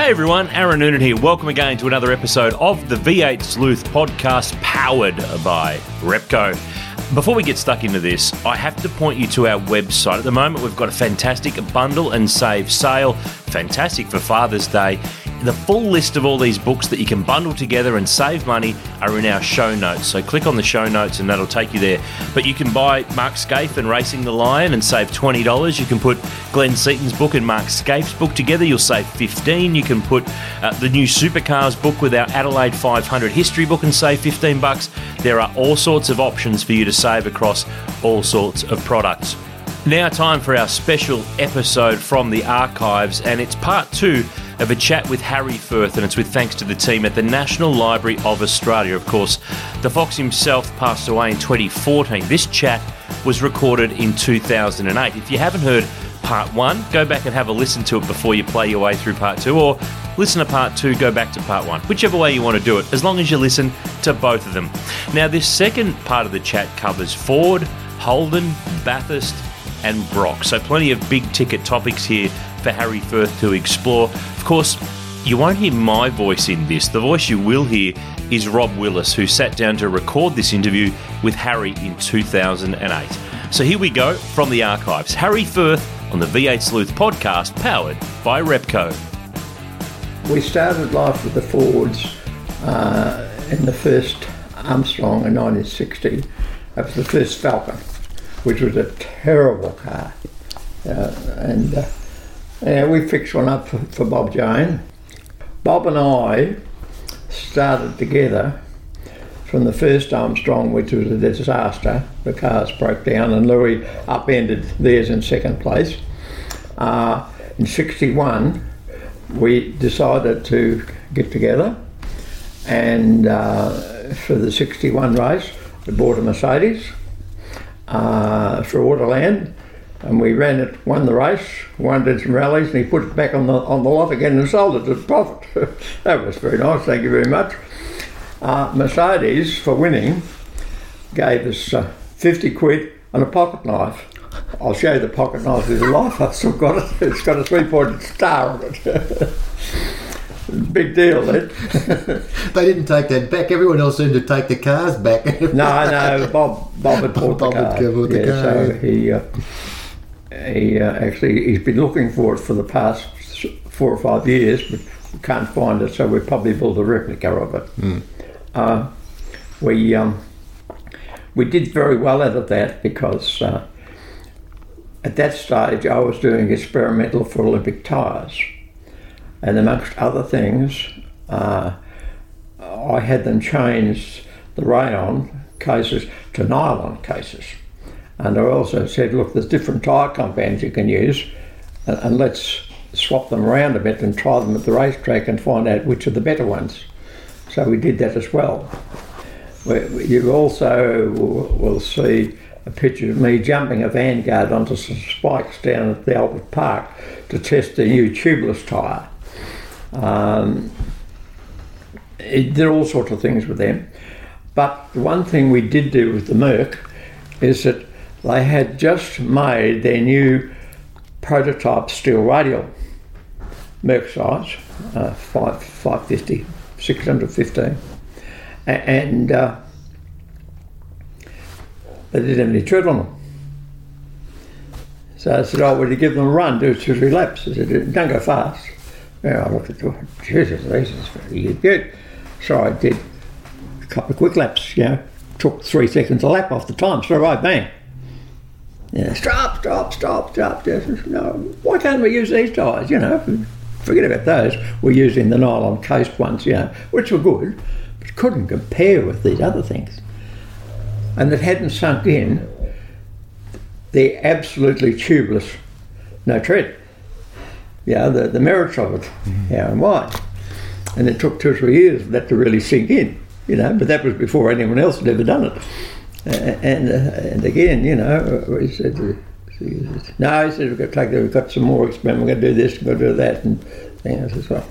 Hey everyone, Aaron Noonan here. Welcome again to another episode of the V8 Sleuth Podcast, powered by Repco. Before we get stuck into this, I have to point you to our website. At the moment, we've got a fantastic bundle and save sale, fantastic for Father's Day. The full list of all these books that you can bundle together and save money are in our show notes. So click on the show notes and that'll take you there. But you can buy Mark Scaife and Racing the Lion and save $20. You can put Glenn Seaton's book and Mark Scaife's book together. You'll save $15. You can put the new Supercars book with our Adelaide 500 history book and save $15. There are all sorts of options for you to save across all sorts of products. Now time for our special episode from the archives, and it's part 2 of a chat with Harry Firth, and it's with thanks to the team at the National Library of Australia. Of course, the Fox himself passed away in 2014. This chat was recorded in 2008. If you haven't heard part 1, go back and have a listen to it before you play your way through part 2, or listen to part 2, go back to part 1, whichever way you want to do it, as long as you listen to both of them. Now, this second part of the chat covers Ford, Holden, Bathurst, and Brock. So plenty of big ticket topics here for Harry Firth to explore. Of course, you won't hear my voice in this. The voice you will hear is Rob Willis, who sat down to record this interview with Harry in 2008. So here we go from the archives. Harry Firth on the V8 Sleuth Podcast, powered by Repco. We started life with the Fords in the first Armstrong in 1960. That was the first Falcon, which was a terrible car. We fixed one up for Bob Jane. Bob and I started together from the first Armstrong, which was a disaster. The cars broke down and Louis upended theirs in second place. In 61, we decided to get together, and for the 61 race, we bought a Mercedes for Waterland, and we ran it, won the race, won it in some rallies, and he put it back on the lot again and sold it at a profit. That was very nice, thank you very much. Mercedes, for winning, gave us 50 quid and a pocket knife. I'll show you the pocket knife of his life, I've still got it. It's got a 3-pointed star on it. Big deal, then. They didn't take that back. Everyone else seemed to take the cars back. No, Bob had bought the car. So he actually, he's been looking for it for the past 4 or 5 years, but can't find it, so we probably built a replica of it. Mm. We did very well out of that because at that stage I was doing experimental for Olympic tyres. And amongst other things, I had them change the rayon cases to nylon cases. And I also said, look, there's different tyre compounds you can use, and let's swap them around a bit and try them at the racetrack and find out which are the better ones. So we did that as well. You also will see a picture of me jumping a Vanguard onto some spikes down at the Albert Park to test the new tubeless tyre. Did all sorts of things with them, but the one thing we did do with the Merc is that they had just made their new prototype steel radial Merc size 550 615, and they didn't have any tread on them. So I said, oh, would you give them a run, do 2-3 laps? I said, don't go fast. Yeah, I looked at the Jesus, this is really good. So I did a couple of quick laps, took 3 seconds a lap off the time, straight away, bang. Yeah, stop. No, why can't we use these tyres, Forget about those. We're using the nylon cased ones, which were good, but couldn't compare with these other things. And it hadn't sunk in. They're absolutely tubeless, no tread. The merits of it, how and why. And it took 2 or 3 years for that to really sink in, you know, but that was before anyone else had ever done it. And again, you know, we said, no, he said, we've got some more experiment, we're going to do this, we're going to do that, and I said, well,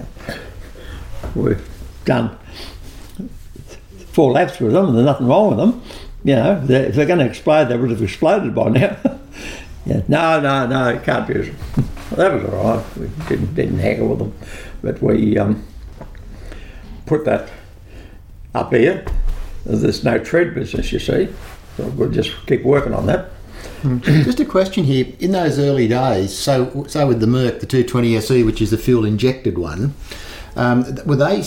we've done 4 laps with them, and there's nothing wrong with them, you know, if they're going to explode, they would have exploded by now. Yeah, no, it can't be. Well, that was all right, we didn't haggle with them, but we put that up here. There's no tread business, you see, so we'll just keep working on that. Just a question here. In those early days, so with the Merc, the 220SE, which is the fuel-injected one, were they?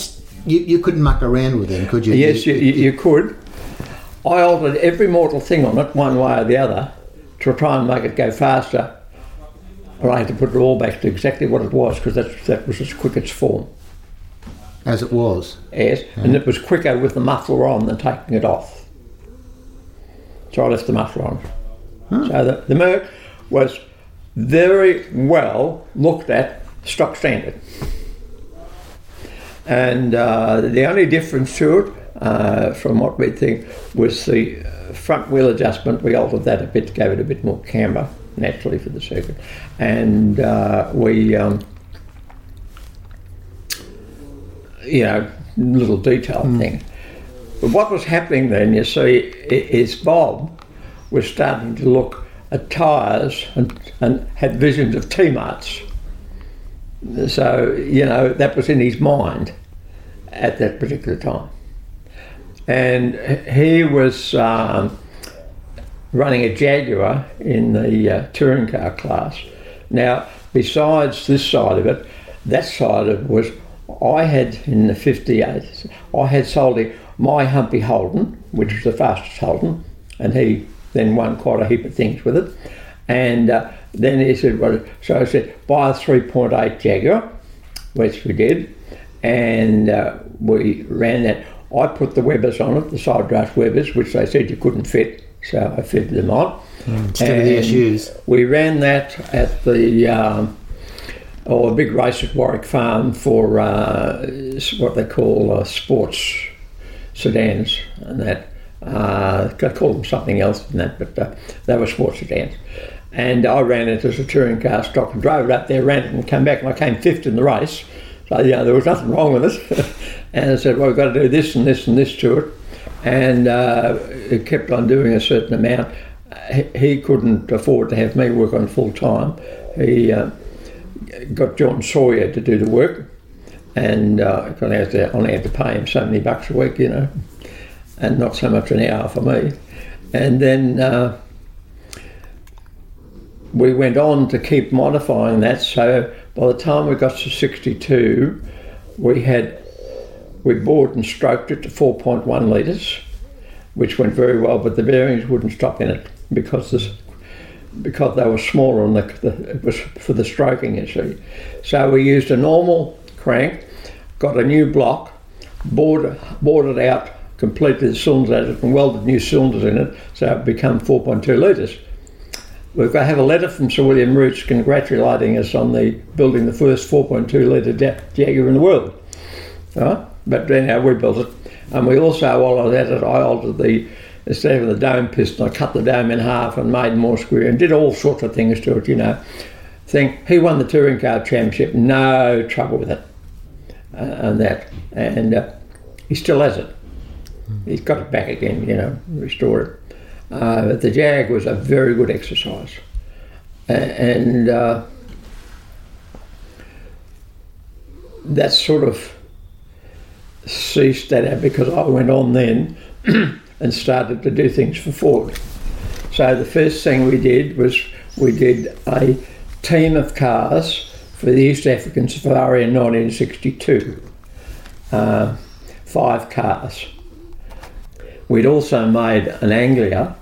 You couldn't muck around with them, could you? Yes, you could. I altered every mortal thing on it, one way or the other, to try and make it go faster. But I had to put it all back to exactly what it was, because that was as quick its form. As it was? Yes, and it was quicker with the muffler on than taking it off. So I left the muffler on. So the Merc was very well looked at stock standard. And the only difference to it, from what we think, was the front wheel adjustment. We altered that a bit, gave it a bit more camber, naturally, for the circuit. And we, you know, little detail thing. But what was happening then, you see, is Bob was starting to look at tyres and had visions of T-marts. So, you know, that was in his mind at that particular time. And he was running a Jaguar in the touring car class. Now, besides this side of it, that side of it was, I had, in the 58, I had sold him my Humpy Holden, which was the fastest Holden, and he then won quite a heap of things with it. And then he said, well, so I said, buy a 3.8 Jaguar, which we did. And we ran that. I put the Webbers on it, the side draft Webbers, which they said you couldn't fit, so I fitted them on. Instead of the issues. We ran that at the a big race at Warwick Farm for what they call sports sedans and that. I called them something else than that, but they were sports sedans. And I ran it as a touring car stock and drove it up there, ran it and came back, and I came 5th in the race. So, you know, there was nothing wrong with it. And I said, well, we've got to do this and this and this to it. And it kept on doing a certain amount. He couldn't afford to have me work on full time. He got John Sawyer to do the work, and I only had to pay him so many bucks a week, you know, and not so much an hour for me. And then we went on to keep modifying that, so by the time we got to 62, we bored and stroked it to 4.1 litres, which went very well, but the bearings wouldn't stop in it because they were smaller and it was for the stroking, you see. So we used a normal crank, got a new block, bored it out completely, the cylinders at it, and welded new cylinders in it, so it became 4.2 litres. We've got to have a letter from Sir William Roots congratulating us on the building the first 4.2 litre Jaguar in the world. But anyhow, we built it. And we also, while I was at it, I altered instead of the dome piston, I cut the dome in half and made more square and did all sorts of things to it, you know. He won the touring car championship, no trouble with it, and that. And he still has it. He's got it back again, you know, restored it. But the Jag was a very good exercise. And that sort of ceased that out because I went on then and started to do things for Ford. So the first thing we did was we did a team of cars for the East African Safari in 1962. 5 cars. We'd also made an Anglia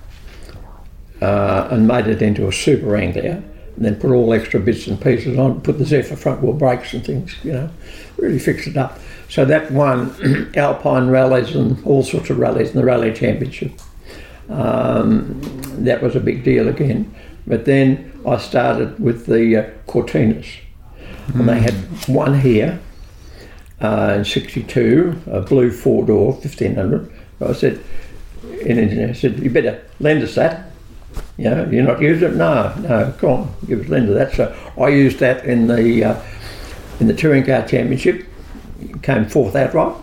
and made it into a Super Anglia, and then put all extra bits and pieces on, put the Zephyr front wheel brakes and things, you know, really fixed it up. So that won Alpine rallies and all sorts of rallies and the Rally Championship. That was a big deal again. But then I started with the Cortinas, and they had one here in 62, a blue four-door, 1500. I said, I said, you better lend us that. You know, you're not using it? No, come on, give us a lend of that. So I used that in the Touring Car Championship. Came fourth outright,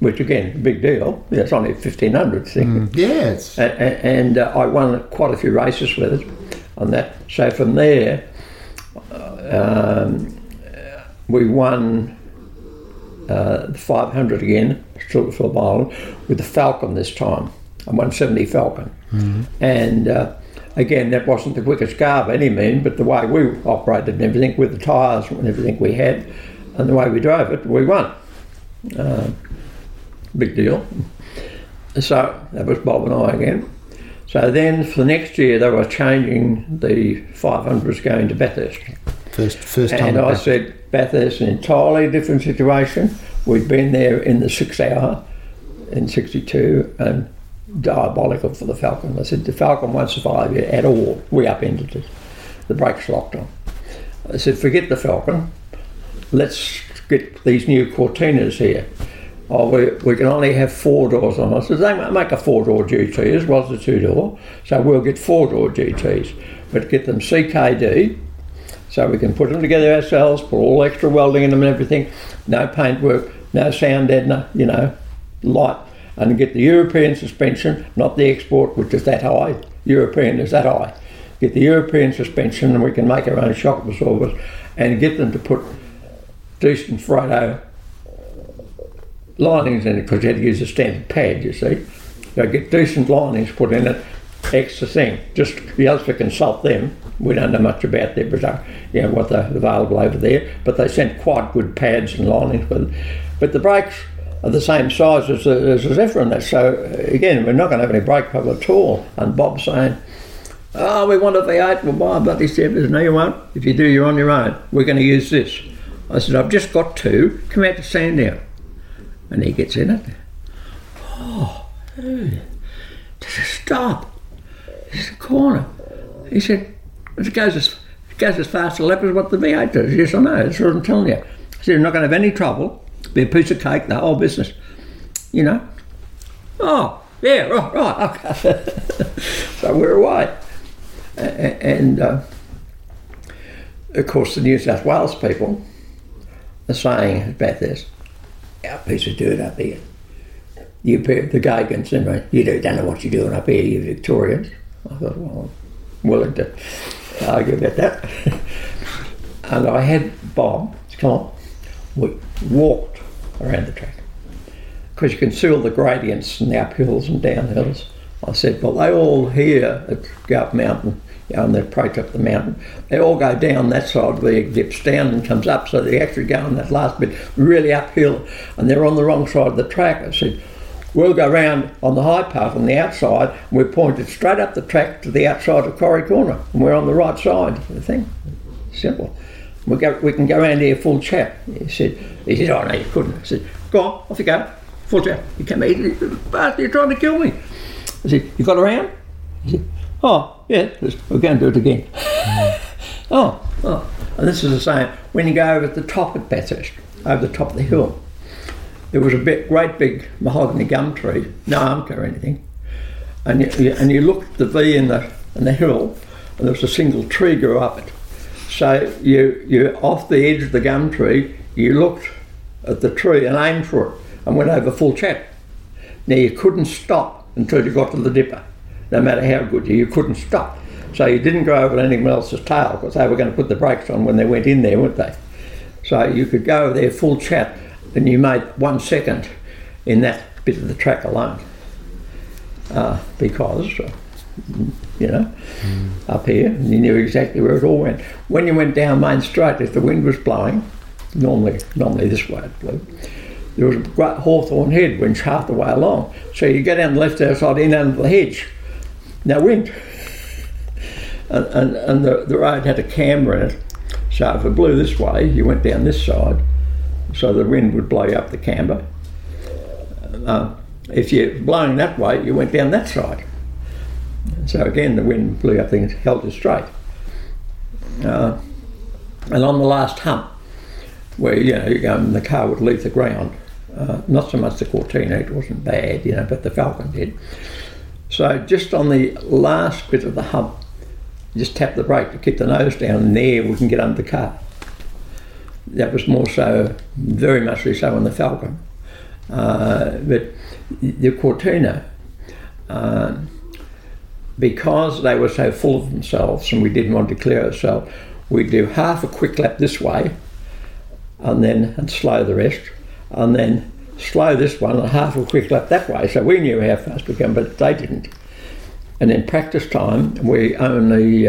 which again, big deal. Yeah, it's only a 1500 thing. Mm. Yes. And I won quite a few races with it on that. So from there, we won the 500 again, Phillip Island, with the Falcon this time, a 170 Falcon. Mm-hmm. And again, that wasn't the quickest car by any means, but the way we operated and everything with the tyres and everything we had, and the way we drove it, we won. Big deal. So that was Bob and I again. So then for the next year, they were changing the 500s going to Bathurst. First time. And I said, Bathurst, an entirely different situation. We'd been there in the 6 hour in 62 and diabolical for the Falcon. I said, the Falcon won't survive it at all. We upended it. The brakes locked on. I said, forget the Falcon. Let's get these new Cortinas here. Oh, we can only have four doors on. I said, they might make a four-door GT as well as a two-door, so we'll get four-door GTs, but get them CKD, so we can put them together ourselves, put all extra welding in them and everything, no paintwork, no sound deadener, you know, light, and get the European suspension, not the export, which is that high. European is that high. Get the European suspension, and we can make our own shock absorbers, and get them to put decent Fredo linings in it, because you had to use a standard pad, you see. So get decent linings put in it, extra thing. Just you have to consult them. We don't know much about their product, you know, what they're available over there, but they sent quite good pads and linings with it. But the brakes are the same size as a Zephyr in that. So again, we're not going to have any brake cover at all. And Bob's saying, oh, we want a V8, we'll buy a bloody Zephyr. No, you won't. If you do, you're on your own. We're going to use this. I said, I've just got two. Come out to Sandown. And he gets in it. Oh, dude. Just a stop. It's a corner. He said, it goes as fast a lap as what the V8 does. Yes or no? That's what I'm telling you. I said, you're not going to have any trouble. It'll be a piece of cake, the whole business. You know? Oh, yeah, right, okay. So we're away. And of course, the New South Wales people are saying about this, our piece of dirt up here. You, the Gagans, you don't know what you're doing up here, you Victorians. I thought, well, I'm willing to argue about that. And I had Bob, come on, we walked around the track. Because you can see all the gradients and the uphills and downhills. I said, well, they all here go up mountain. And they approach up the mountain. They all go down that side where it dips down and comes up, so they actually go on that last bit really uphill, and they're on the wrong side of the track. I said, we'll go round on the high path on the outside, and we're pointed straight up the track to the outside of Corrie Corner, and we're on the right side of the thing. Simple. We can go round here full chat. He said, oh no, you couldn't. I said, go on, off you go, full chat. He came in, you're trying to kill me. I said, you got around? He said, oh, yeah, we're going to do it again. Oh. And this is the same. When you go over at the top at Bathurst, over the top of the hill, there was a great big mahogany gum tree, no armco or anything. And you looked at the V in the hill, and there was a single tree grew up it. So you off the edge of the gum tree, you looked at the tree and aimed for it, and went over full chat. Now you couldn't stop until you got to the dipper. No matter how good you couldn't stop. So you didn't go over anyone else's tail, because they were going to put the brakes on when they went in there, weren't they? So you could go over there full chat, and you made 1 second in that bit of the track alone. Because, you know, up here, and you knew exactly where it all went. When you went down Main Straight, if the wind was blowing, normally this way it blew, there was a great hawthorn head went half the way along. So you go down the left outside in under the hedge. Now wind, and the road had a camber in it, so if it blew this way, you went down this side, so the wind would blow you up the camber. If you're blowing that way, you went down that side. So again, the wind blew up things, held you straight. And on the last hump, where, you know, the car would leave the ground. Not so much the Cortina, it wasn't bad, you know, but the Falcon did. So just on the last bit of the hump, just tap the brake to keep the nose down, and there we can get under the car. That was more so, very much so on the Falcon. But the Cortina, because they were so full of themselves and we didn't want to clear ourselves, we'd do half a quick lap this way and slow the rest, and then slow this one and half a quick lap that way. So we knew how fast we came, but they didn't. And in practice time, we only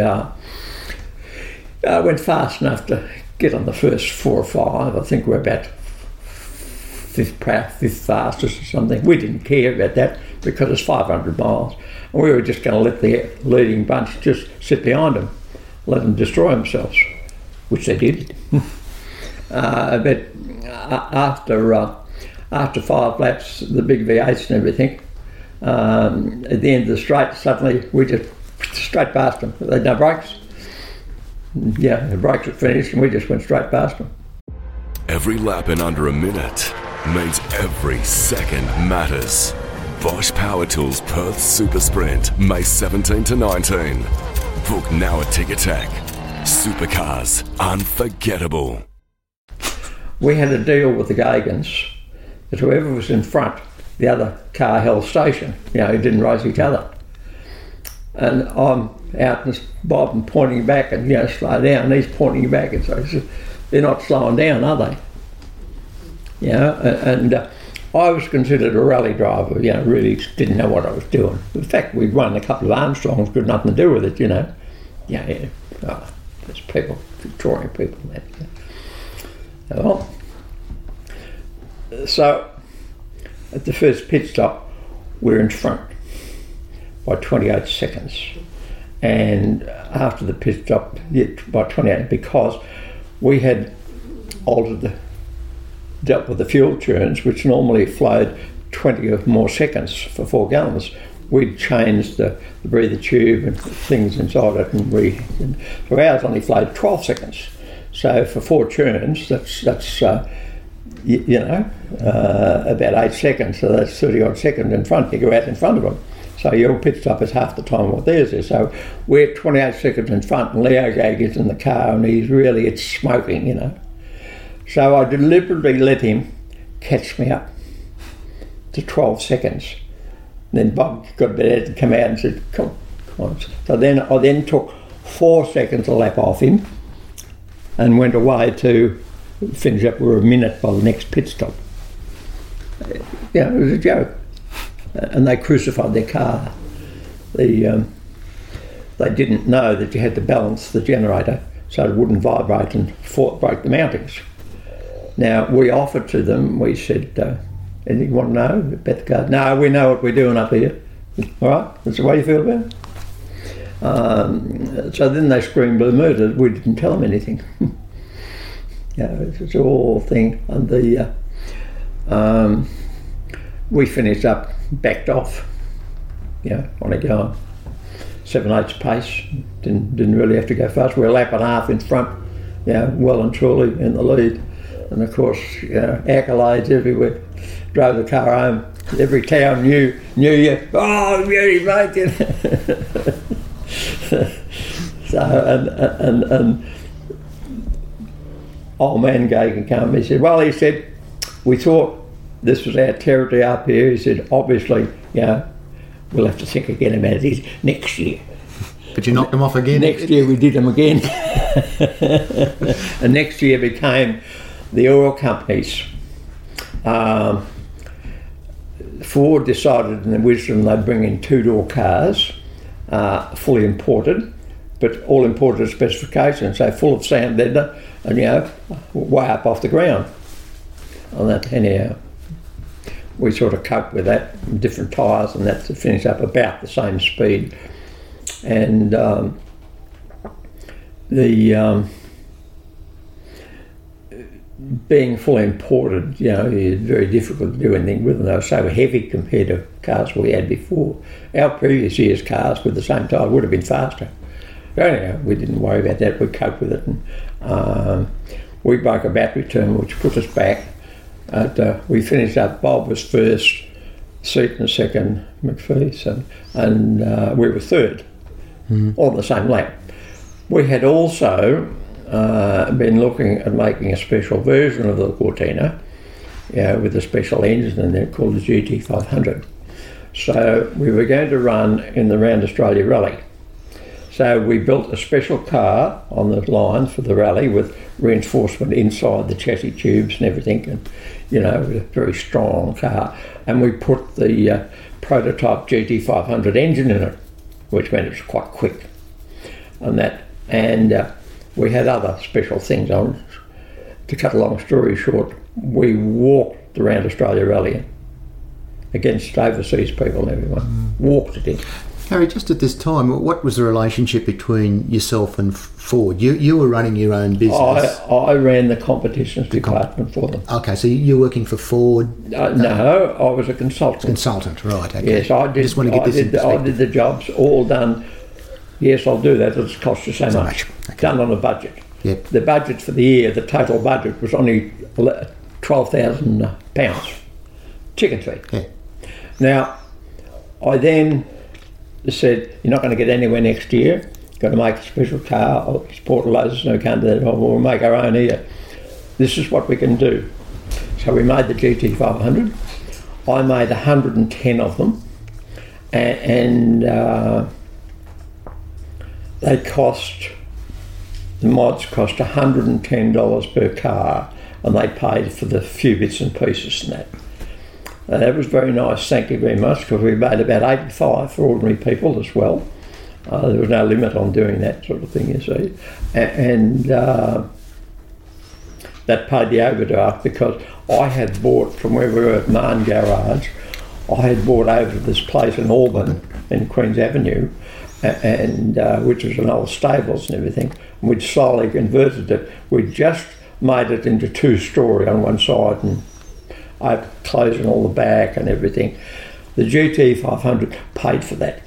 went fast enough to get on the first four or five. I think we're about fifth fastest or something. We didn't care about that because it's 500 miles. And we were just going to let the leading bunch just sit behind them, let them destroy themselves, which they did. But after five laps, the big V8s and everything, at the end of the straight, suddenly we just straight past them. They had no brakes. Yeah, the brakes were finished and we just went straight past them. Every lap in under a minute means every second matters. Bosch Power Tools Perth Super Sprint, May 17 to 19. Book now at Ticketek. Supercars, unforgettable. We had a deal with the Gagans that whoever was in front, the other car held station. You know, it didn't race each other. And I'm out and Bob and pointing back and, you know, slow down. And he's pointing back and so they're not slowing down, are they? You know, and I was considered a rally driver, you know, really didn't know what I was doing. In fact, we'd run a couple of Armstrongs, good nothing to do with it, you know. Yeah. Oh, there's people, Victorian people, that. Well, so at the first pit stop, we're in front by 28 seconds, and after the pit stop, by 28, because we had dealt with the fuel churns, which normally flowed 20 or more seconds for 4 gallons. We'd changed the breather tube and things inside it, and so ours only flowed 12 seconds. So for 4 churns, that's about 8 seconds. So that's 30 odd seconds in front. You go out in front of them. So your pit stop is half the time what theirs is. So we're 28 seconds in front, and Leo Gay gets in the car, and it's smoking, you know. So I deliberately let him catch me up to 12 seconds. And then Bob got a bit out and come out and said, "Come on." So then I took 4 seconds a lap off him, and went away to finish up. We were a minute by the next pit stop. Yeah, it was a joke, and they crucified their car. They didn't know that you had to balance the generator so it wouldn't vibrate and break the mountings. Now we offered to them. We said, "Anything you want to know about the car?" "No, we know what we're doing up here. All right, that's the way you feel about it." So then they screamed blue murder. We didn't tell them anything. Yeah, it was all thing. And we finished up, backed off. Yeah, on a go, 7/8 pace. Didn't really have to go fast. We were a lap and a half in front. Yeah, well and truly in the lead. And of course, you know, accolades everywhere. Drove the car home. Every town knew you. "Oh, you made it." So and old man Gagan came. He said, "We thought this was our territory up here." He said, "Obviously, you know, we'll have to think again about it next year." But you knocked them off again. Next year we did them again. And next year became the oil companies. Ford decided in the wisdom they'd bring in 2-door cars. Fully imported, but all imported specifications, so full of sand leather and, you know, way up off the ground. And that, anyhow, we sort of coped with that, different tyres and that, to finish up about the same speed. And being fully imported, you know, it's very difficult to do anything with them. They were so heavy compared to cars we had before. Our previous year's cars with the same tyre would have been faster. But anyhow, we didn't worry about that. We coped with it. And, we broke a battery turn, which put us back. And we finished up. Bob was first, Seaton second, McPherson, and we were third, all the same lap. We had also been looking at making a special version of the Cortina, with a special engine in there called the GT500. So we were going to run in the Round Australia Rally. So we built a special car on the line for the rally with reinforcement inside the chassis tubes and everything, and it was a very strong car. And we put the prototype GT500 engine in it, which meant it was quite quick. And we had other special things on. To cut a long story short, we walked the Round Australia Rally against overseas people and everyone. Walked it in. Harry, just at this time, what was the relationship between yourself and Ford? You were running your own business. I ran the competitions department for them. Okay, so you were working for Ford? No, I was a consultant. Consultant, right. Okay. Yes, I did. Just want to get this in perspective. I did the jobs, all done. Yes, I'll do that. It's cost you so much. Okay. Done on a budget. Yep. The budget for the year, the total budget, was only £12,000. Chicken feed. Yeah. Now, I then said, you're not going to get anywhere next year. You've got to make a special car. Or support loads, no, can't do that. We'll make our own here. This is what we can do. So we made the GT500. I made 110 of them. And they cost, the mods cost $110 per car, and they paid for the few bits and pieces and that. And that was very nice, thank you very much, because we made about 85 for ordinary people as well. There was no limit on doing that sort of thing, you see. And that paid the overdraft, because I had bought, from where we were at Marne Garage, I had bought over to this place in Auburn, in Queen's Avenue, and which was an old stables and everything, and we'd slowly converted it. We'd just made it into two-storey on one side, and open, closing all the back and everything. The GT500 paid for that.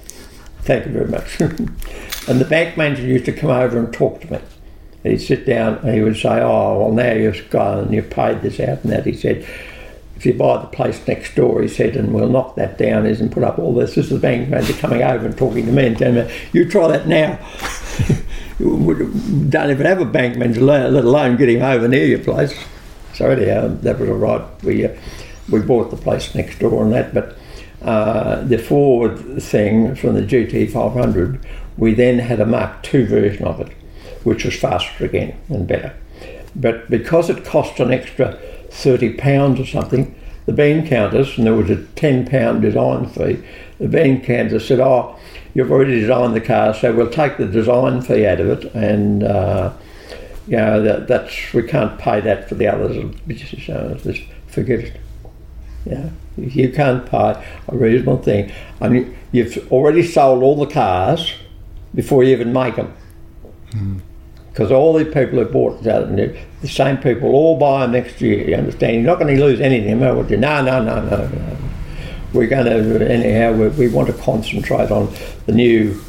Thank you very much. And the bank manager used to come over and talk to me. And he'd sit down and he would say, oh, well, now you've gone and you've paid this out and that. He said, if you buy the place next door, he said, and we'll knock that down and put up all this. This is the bank manager coming over and talking to me and telling me, you try that now. We don't even have a bank manager, let alone get him over near your place. So anyhow, that was all right. We bought the place next door and that, but the Ford thing from the GT500, we then had a Mark II version of it, which was faster again and better. But because it cost an extra £30 or something, the bean counters, and there was a £10 design fee, the bean counter said, oh, you've already designed the car, so we'll take the design fee out of it, and we can't pay that for the others. Just forget it. You can't pay a reasonable thing. And you've already sold all the cars before you even make them. Because all the people who bought it, the same people all buy them next year, you understand? You're not going to lose anything. No. We want to concentrate on the new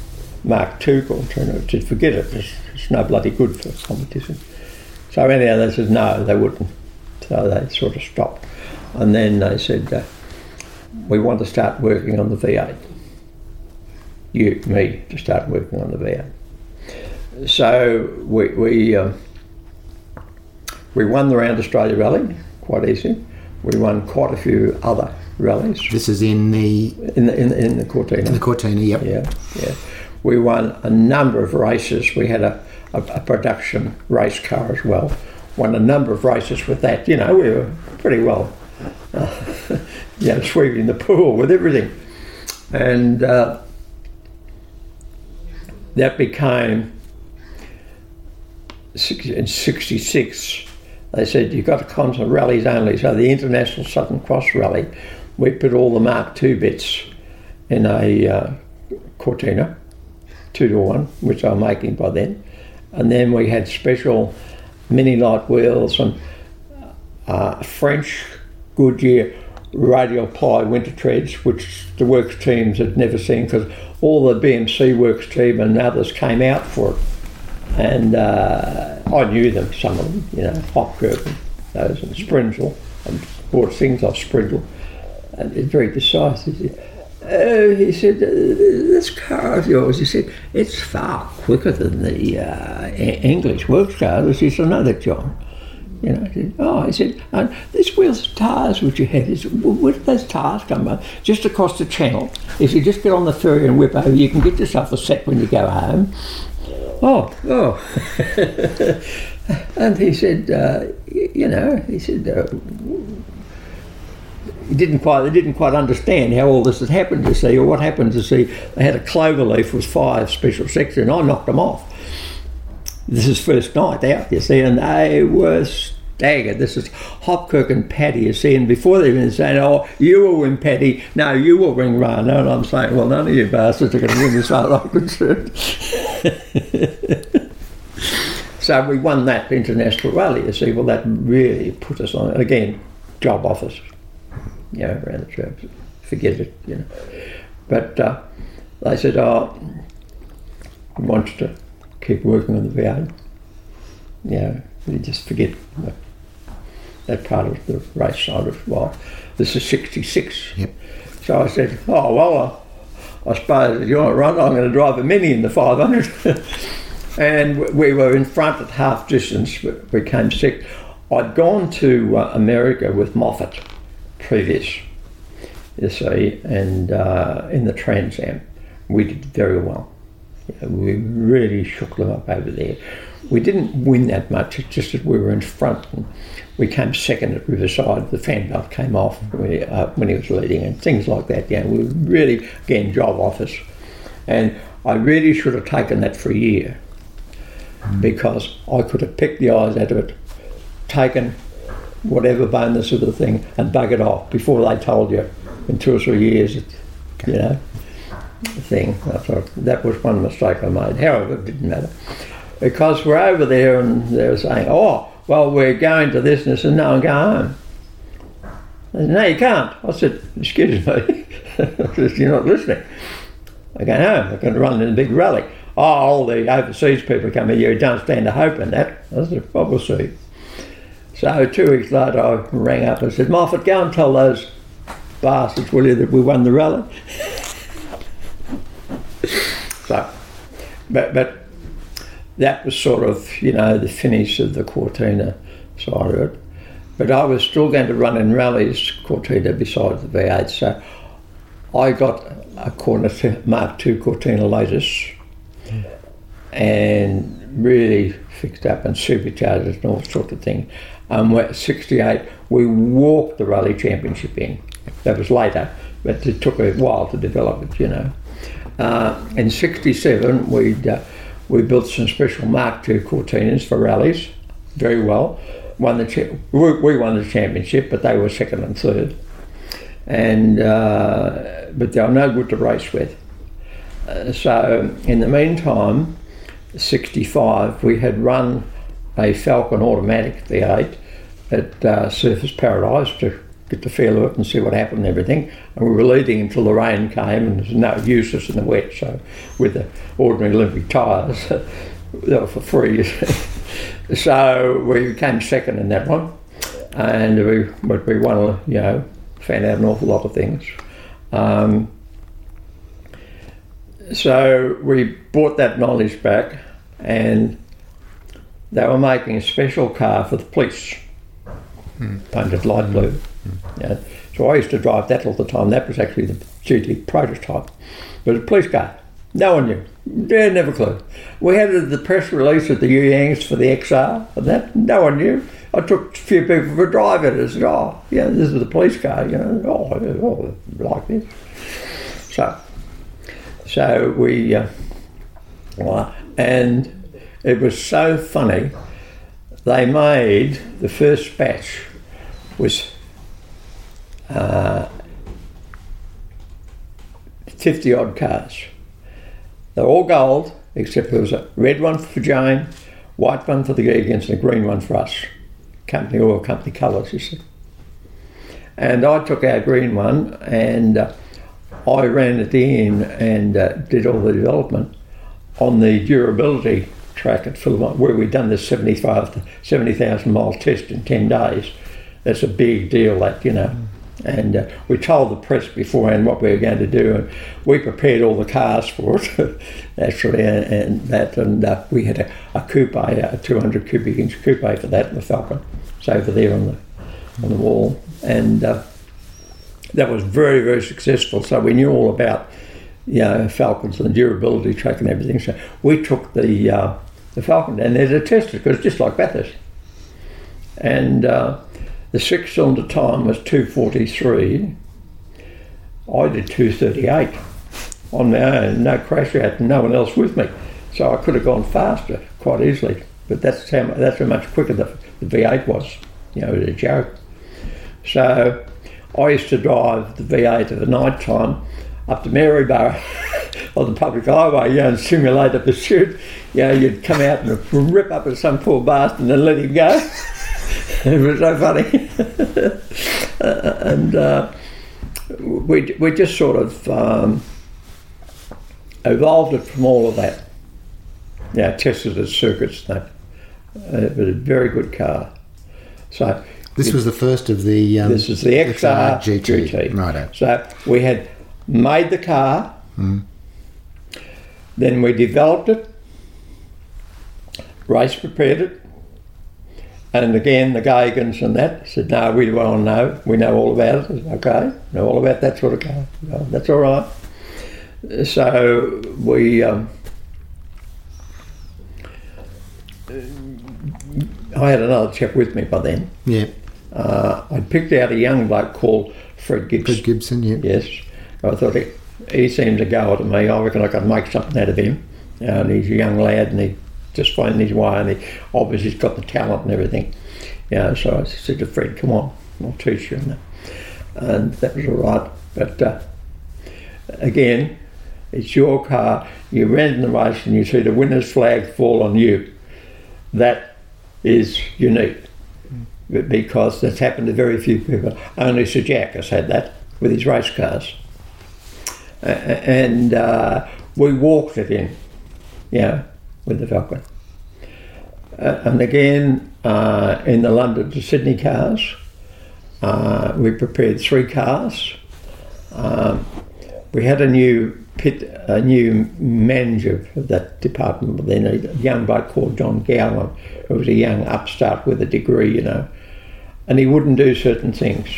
Mark II Cortina. Just forget it. It's no bloody good for competition. So anyhow, they said no, they wouldn't. So they sort of stopped. And then they said, we want to start working on the V8. Me, to start working on the V8. So we won the Round Australia Rally, quite easy. We won quite a few other rallies. This is in the Cortina. In the Cortina, yep. Yeah. We won a number of races. We had a production race car as well. Won a number of races with that. We were pretty well, sweeping the pool with everything. And that became, in 66, they said, you've got to concentrate on rallies only. So the International Southern Cross Rally, we put all the Mark II bits in a Cortina. 2-to-1, which I'm making by then, and then we had special mini light wheels and French Goodyear radial ply winter treads, which the works teams had never seen, because all the BMC works team and others came out for it And I knew them, some of them, you know, Hopkirk and those, and Sprindle. I bought things off Sprindle, and it's very decisive. Oh, he said, this car of yours, he said, it's far quicker than the English works car. This is another John. You know, I said, oh, he said, and this wheels and tyres which you have, is, where did those tyres come from? Just across the channel. If you just get on the ferry and whip over, you can get yourself a sack when you go home. Oh. And he said, you know, he said, They didn't quite understand how all this had happened, you see, or what happened, you see. They had a cloverleaf with five special sections, and I knocked them off. This is first night out, you see, and they were staggered. This is Hopkirk and Patty, you see, and before they've been saying, oh, you will win, Patty, no, you will win, Rana, and I'm saying, well, none of you bastards are going to win as far as I'm concerned. So we won that international rally, you see. Well, that really put us on, again, job offers. You know, around the traps, forget it, you know. But they said, oh, we want you to keep working on the V8. You know, you just forget that part of the race side of, well, this is 66. Yep. So I said, oh, well, I suppose if you want to run, I'm going to drive a Mini in the 500. And we were in front at half distance, but we came second. I'd gone to America with Moffatt. Previous, you see, and in the Trans Am, we did very well. You know, we really shook them up over there. We didn't win that much, it's just that we were in front, and we came second at Riverside. The fan belt came off when he was leading, and things like that. Yeah, you know, we really, again, job offers, and I really should have taken that for a year because I could have picked the eyes out of it, taken whatever bonus of the thing and bug it off before they told you in 2 or 3 years, you know, the thing. I thought that was one mistake I made. However, it didn't matter because we're over there and they were saying, oh, well, we're going to this and this, and no, I'm going home. I said, no, you can't. I said, excuse me. I said, you're not listening. I'm going home. I'm going to run in a big rally. Oh, all the overseas people come here, you don't stand a hope in that. I said, well, we'll see. So 2 weeks later, I rang up and said, Moffatt, go and tell those bastards, will you, that we won the rally? So, but that was sort of, you know, the finish of the Cortina side of it. But I was still going to run in rallies, Cortina beside the V8, so I got a Cortina, Mark II Cortina Lotus, and really fixed up and supercharged it and all sorts of things. At 68, we walked the rally championship in. That was later, but it took a while to develop it, you know. In 67, we built some special Mark II Cortinas for rallies, very well. We won the championship, but they were second and third. And but they were no good to race with. So in the meantime, 65, we had run a Falcon automatic V8 at Surface Paradise to get the feel of it and see what happened and everything, and we were leading until the rain came and there's no use us in the wet, so with the ordinary Olympic tyres they were for free. So we came second in that one, and we won, you know, found out an awful lot of things. So we brought that knowledge back, and they were making a special car for the police, painted light blue. Yeah. So I used to drive that all the time. That was actually the GT prototype. But it was a police car. No one knew. Yeah, never clue. We had the press release at the Yangs for the XR and that. No one knew. I took a few people for a drive at it. I said, oh, yeah, this is the police car, you know. Oh, like this. So we, and it was so funny, they made, the first batch was 50 odd cars. They're all gold, except there was a red one for Jane, white one for the Geegans, and a green one for us. Company oil, company colours, you see. And I took our green one, and I ran it in and did all the development on the durability track at Phillip Island, where we'd done this 70,000 mile test in 10 days. That's a big deal, that, you know. And we told the press beforehand what we were going to do, and we prepared all the cars for it, naturally, and we had a coupe, a 200 cubic inch coupe for that, and the Falcon. It's over there on the wall, and that was very, very successful. So we knew all about, you know, Falcons and durability track and everything. So we took the Falcon, and there's a tester, because it's just like Bathurst, and. The six-cylinder time was 2:43. I did 2:38 on my own, no crash out, no one else with me. So I could have gone faster quite easily, but that's how much quicker the V8 was. You know, it was a joke. So I used to drive the V8 at the night time up to Maryborough on the public highway, you know, and simulate a pursuit. You know, you'd come out and rip up at some poor bastard and let him go. It was so funny. And we just sort of evolved it from all of that. Yeah, tested at circuits. It was a very good car. So this was the first of the... this is the XR GT. Righto. So we had made the car, then we developed it, race prepared it, and again, the Gagans and that said, no, we don't know. We know all about it. Said, okay, know all about that sort of car. Well, that's all right. So we, I had another chap with me by then. Yeah. I picked out a young bloke called Fred Gibson. Fred Gibson, yeah. Yes. I thought he seemed to go at me. I reckon I could make something out of him. And he's a young lad, and he just finding his way, and he obviously has got the talent and everything. Yeah, so I said to Fred, come on, I'll teach you. And that was all right. But again, it's your car. You ran in the race and you see the winner's flag fall on you. That is unique, because that's happened to very few people. Only Sir Jack has had that with his race cars. And we walked it in, you know, with the Falcon. And again, in the London to Sydney cars, we prepared three cars. We had a new manager of that department then, a young bloke called John Gowland, who was a young upstart with a degree, you know, and he wouldn't do certain things.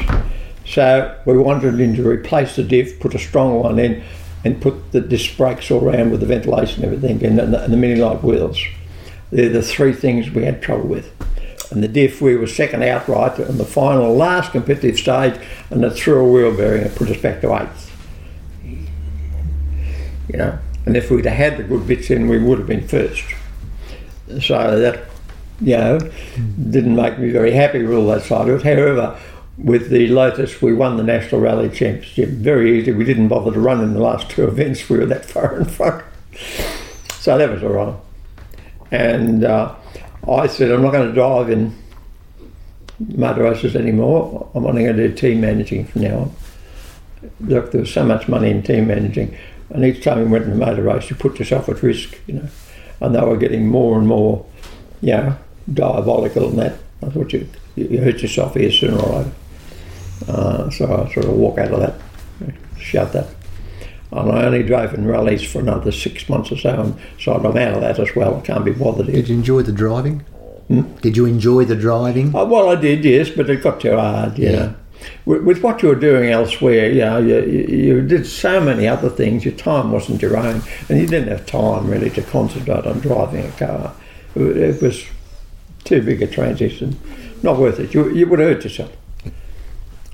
So we wanted him to replace the diff, put a strong one in, and put the disc brakes all around with the ventilation and everything, and the mini-light wheels. They're the three things we had trouble with. And the diff, we were second outright in the final, last competitive stage, and it threw a wheel bearing and put us back to eighth. You know, and if we'd had the good bits in, we would have been first. So that, you know, didn't make me very happy with all that side of it. However, with the Lotus, we won the National Rally Championship very easily. We didn't bother to run in the last two events. We were that far in front. So that was all right. And I said, I'm not going to drive in motor races anymore. I'm only going to do team managing from now on. Look, there was so much money in team managing. And each time you went in a motor race, you put yourself at risk, you know. And they were getting more and more, you know, diabolical and that. I thought you hurt yourself here sooner or later. So I sort of walk out of that, shut that. And I only drove in rallies for another 6 months or so, and so I'm out of that as well. I can't be bothered here. Did you enjoy the driving? Did you enjoy the driving? Well, I did, yes, but it got too hard, you know. With what you were doing elsewhere, you know, you did so many other things. Your time wasn't your own, and you didn't have time, really, to concentrate on driving a car. It was too big a transition. Not worth it. You would hurt yourself.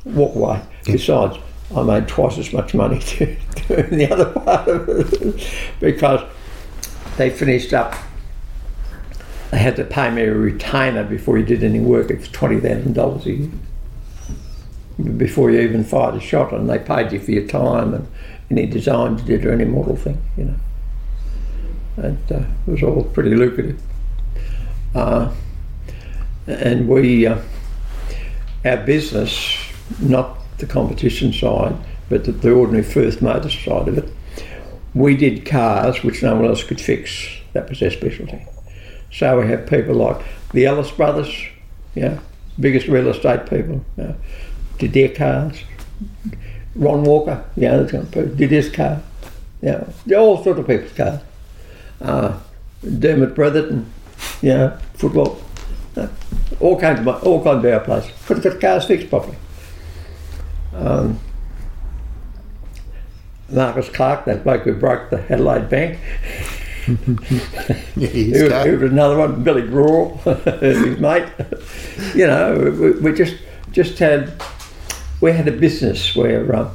Walk away. Yeah. Besides, I made twice as much money doing the other part of it, because they finished up. They had to pay me a retainer before you did any work. It was $20,000 a year before you even fired a shot, and they paid you for your time and any designs you did or any model thing, you know. And it was all pretty lucrative. And we, our business, not the competition side, but the ordinary Firth Motor side of it, we did cars which no one else could fix. That was their specialty. So we have people like the Ellis brothers, biggest real estate people, did their cars. Ron Walker, that's going to did his car. All sort of people's cars. Dermot Bretherton, football. All came to our place. Could have got the cars fixed properly. Marcus Clark, that bloke who broke the Adelaide Bank. He was another one. Billy Graw, his mate. We just had... We had a business where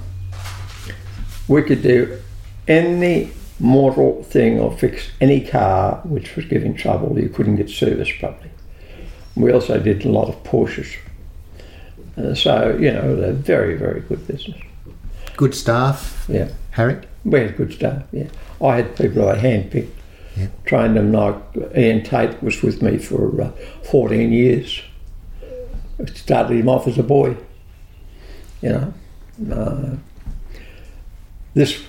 we could do any mortal thing or fix any car which was giving trouble. You couldn't get serviced properly. We also did a lot of Porsches. They're very, very good business. Good staff? Yeah. Harry? We had good staff, I had people I handpicked, trained them. Like Ian Tate was with me for 14 years. I started him off as a boy. This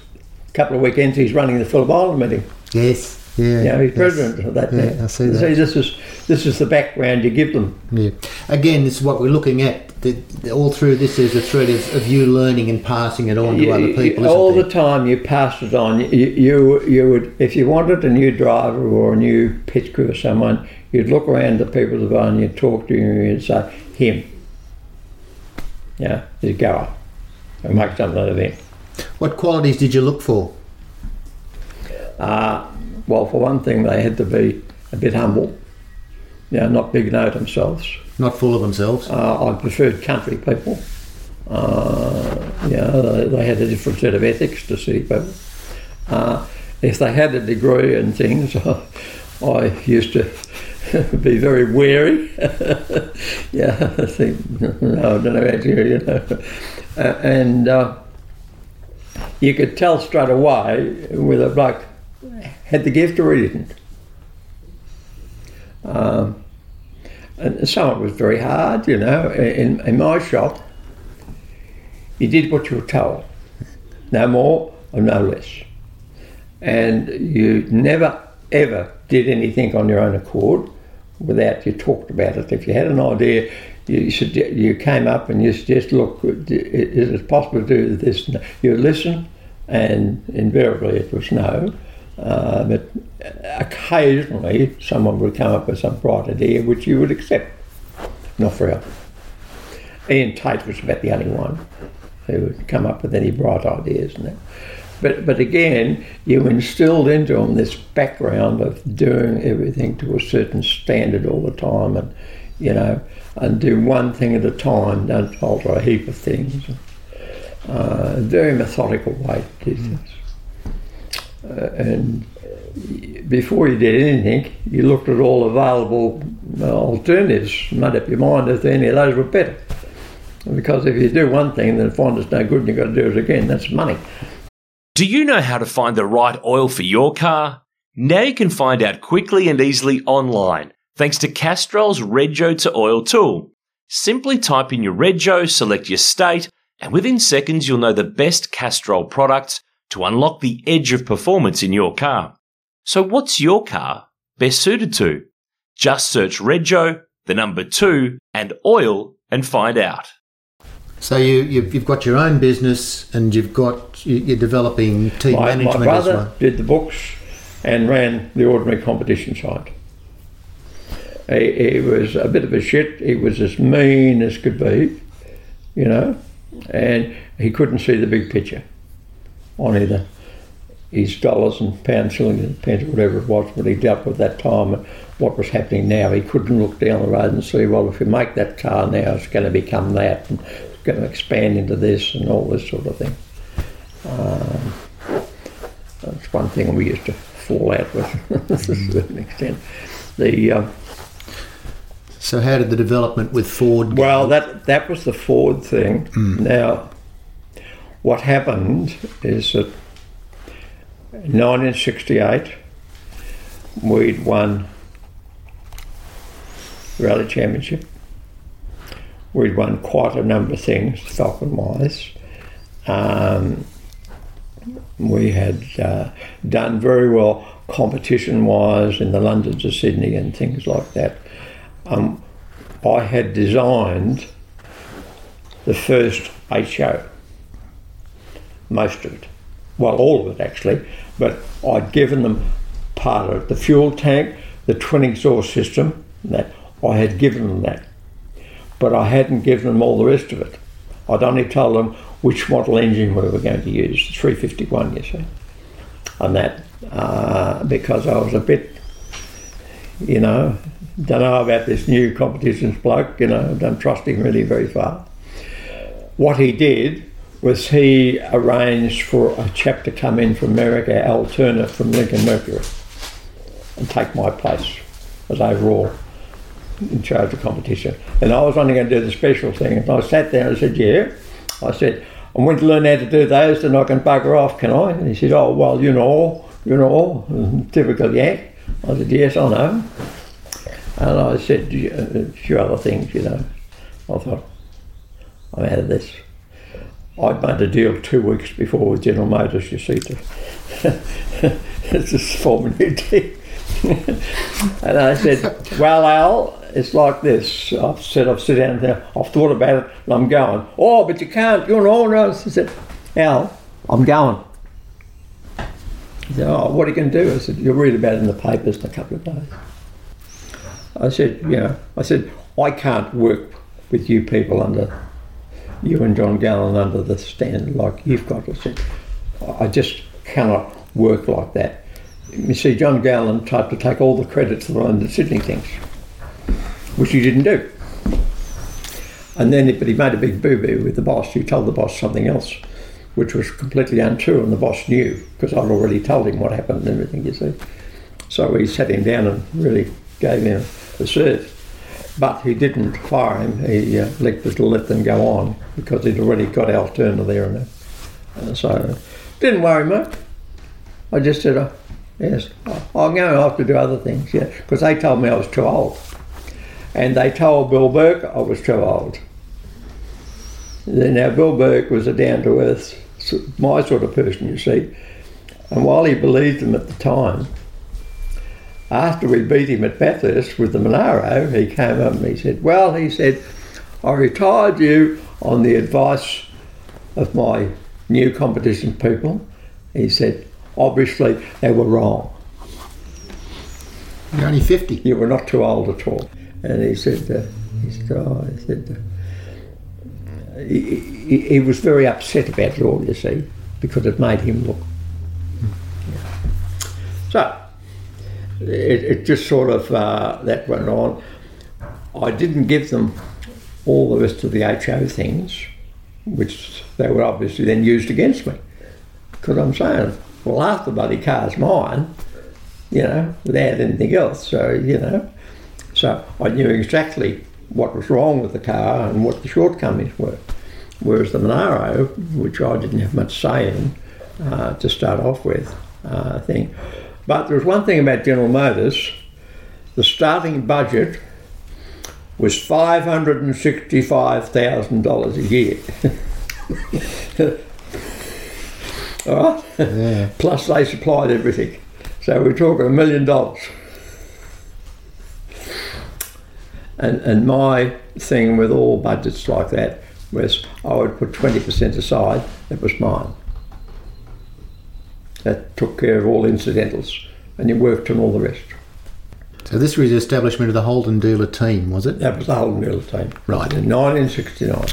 couple of weekends he's running the Phillip Island meeting. Yes. Yeah. He's president of that now. I see that. See, this is the background you give them. Yeah. Again, this is what we're looking at. All through this is a thread of you learning and passing it on to other people. All the time you pass it on. You would, if you wanted a new driver or a new pit crew or someone, you'd look around the people that are, and you'd talk to him and you'd say, him. He's a goer. We'll make something out of him. What qualities did you look for? Well, for one thing, they had to be a bit humble. Not big note themselves. Not full of themselves. I preferred country people. They had a different set of ethics to city people. If they had a degree in things, I used to be very wary. I think, no, I don't know how to, And you could tell straight away whether a bloke had the gift or he didn't. And some of it was very hard, In my shop, you did what you were told. No more or no less. And you never, ever did anything on your own accord without you talked about it. If you had an idea, you came up and you suggest, look, is it possible to do this? You listen, and invariably it was no. But occasionally someone would come up with some bright idea which you would accept. Not very often. Ian Tate was about the only one who would come up with any bright ideas and that. But again, you instilled into them this background of doing everything to a certain standard all the time, and and do one thing at a time. Don't alter a heap of things. Very methodical way to do things. And before you did anything, you looked at all available alternatives, made up your mind if any of those were better. Because if you do one thing, then find it's no good, and you've got to do it again. That's money. Do you know how to find the right oil for your car? Now you can find out quickly and easily online, thanks to Castrol's Rego to Oil tool. Simply type in your Rego, select your state, and within seconds you'll know the best Castrol products to unlock the edge of performance in your car. So what's your car best suited to? Just search Rego, 2, and oil and find out. So you've got your own business and you're developing team management as well. My brother did the books and ran the ordinary competition side. He was a bit of a shit. He was as mean as could be, and he couldn't see the big picture on either his dollars and pounds, shillings and pence, whatever it was, what he dealt with that time and what was happening now. He couldn't look down the road and see, well, if we make that car now, it's going to become that, and it's going to expand into this and all this sort of thing. That's one thing we used to fall out with to a certain extent. So how did the development with Ford go? Well, that was the Ford thing. Mm. Now, what happened is that in 1968 we'd won the Rally Championship. We'd won quite a number of things Falcon-wise. We had done very well competition-wise in the London to Sydney and things like that. I had designed the first HO, most of it. Well, all of it actually, but I'd given them part of it. The fuel tank, the twin exhaust system, that I had given them that. But I hadn't given them all the rest of it. I'd only told them which model engine we were going to use, the 351, you see, and that because I was a bit, you know, don't know about this new competitions bloke, you know, don't trust him really very far. What he did was he arranged for a chap to come in from America, Al Turner from Lincoln Mercury, and take my place as overall in charge of competition. And I was only going to do the special thing. And I sat there and I said, yeah. I said, I'm going to learn how to do those, then I can bugger off, can I? And he said, oh, well, you know all. Typical yank. I said, yes, I know. And I said, a few other things, you know. I thought, I'm out of this. I'd made a deal 2 weeks before with General Motors, you see, it's just form a new deal. And I said, well, Al, it's like this. I've said, I've sat down there, I've thought about it, and I'm going. Oh, but you can't, you're an all-round. I said, Al, I'm going. He said, oh, what are you going to do? I said, you'll read about it in the papers in a couple of days. I said, you know, I can't work with you people under, you and John Gowland under the standard like you've got. I said, I just cannot work like that. You see, John Gowland tried to take all the credit for the London Sydney things, which he didn't do. And then, but he made a big boo-boo with the boss. He told the boss something else, which was completely untrue, and the boss knew, because I'd already told him what happened and everything, you see. So he sat him down and really gave him a serve. But he didn't fire him, he just let them go on, because he'd already got Al Turner there. And so, didn't worry much. I just said, yes, I'm going to have to do other things, yeah, because they told me I was too old. And they told Bill Burke I was too old. Now, Bill Burke was a down-to-earth, my sort of person, you see. And while he believed them at the time, after we beat him at Bathurst with the Monaro, he came up and he said, well, he said, I retired you on the advice of my new competition people. He said, obviously, they were wrong. You're only 50. You were not too old at all. And he was very upset about it all, you see, because it made him look. Yeah. So, it just sort of, that went on. I didn't give them all the rest of the HO things, which they were obviously then used against me. Because I'm saying, well, half the bloody car's mine, you know, without anything else, so, you know. So I knew exactly what was wrong with the car and what the shortcomings were. Whereas the Monaro, which I didn't have much say in to start off with, thing. But there was one thing about General Motors. The starting budget was $565,000 a year. All right? Yeah. Plus they supplied everything. So we're talking $1 million. And my thing with all budgets like that was I would put 20% aside, that was mine. That took care of all incidentals, and you worked on all the rest. So this was the establishment of the Holden dealer team, was it? That was the Holden dealer team. Right. In 1969.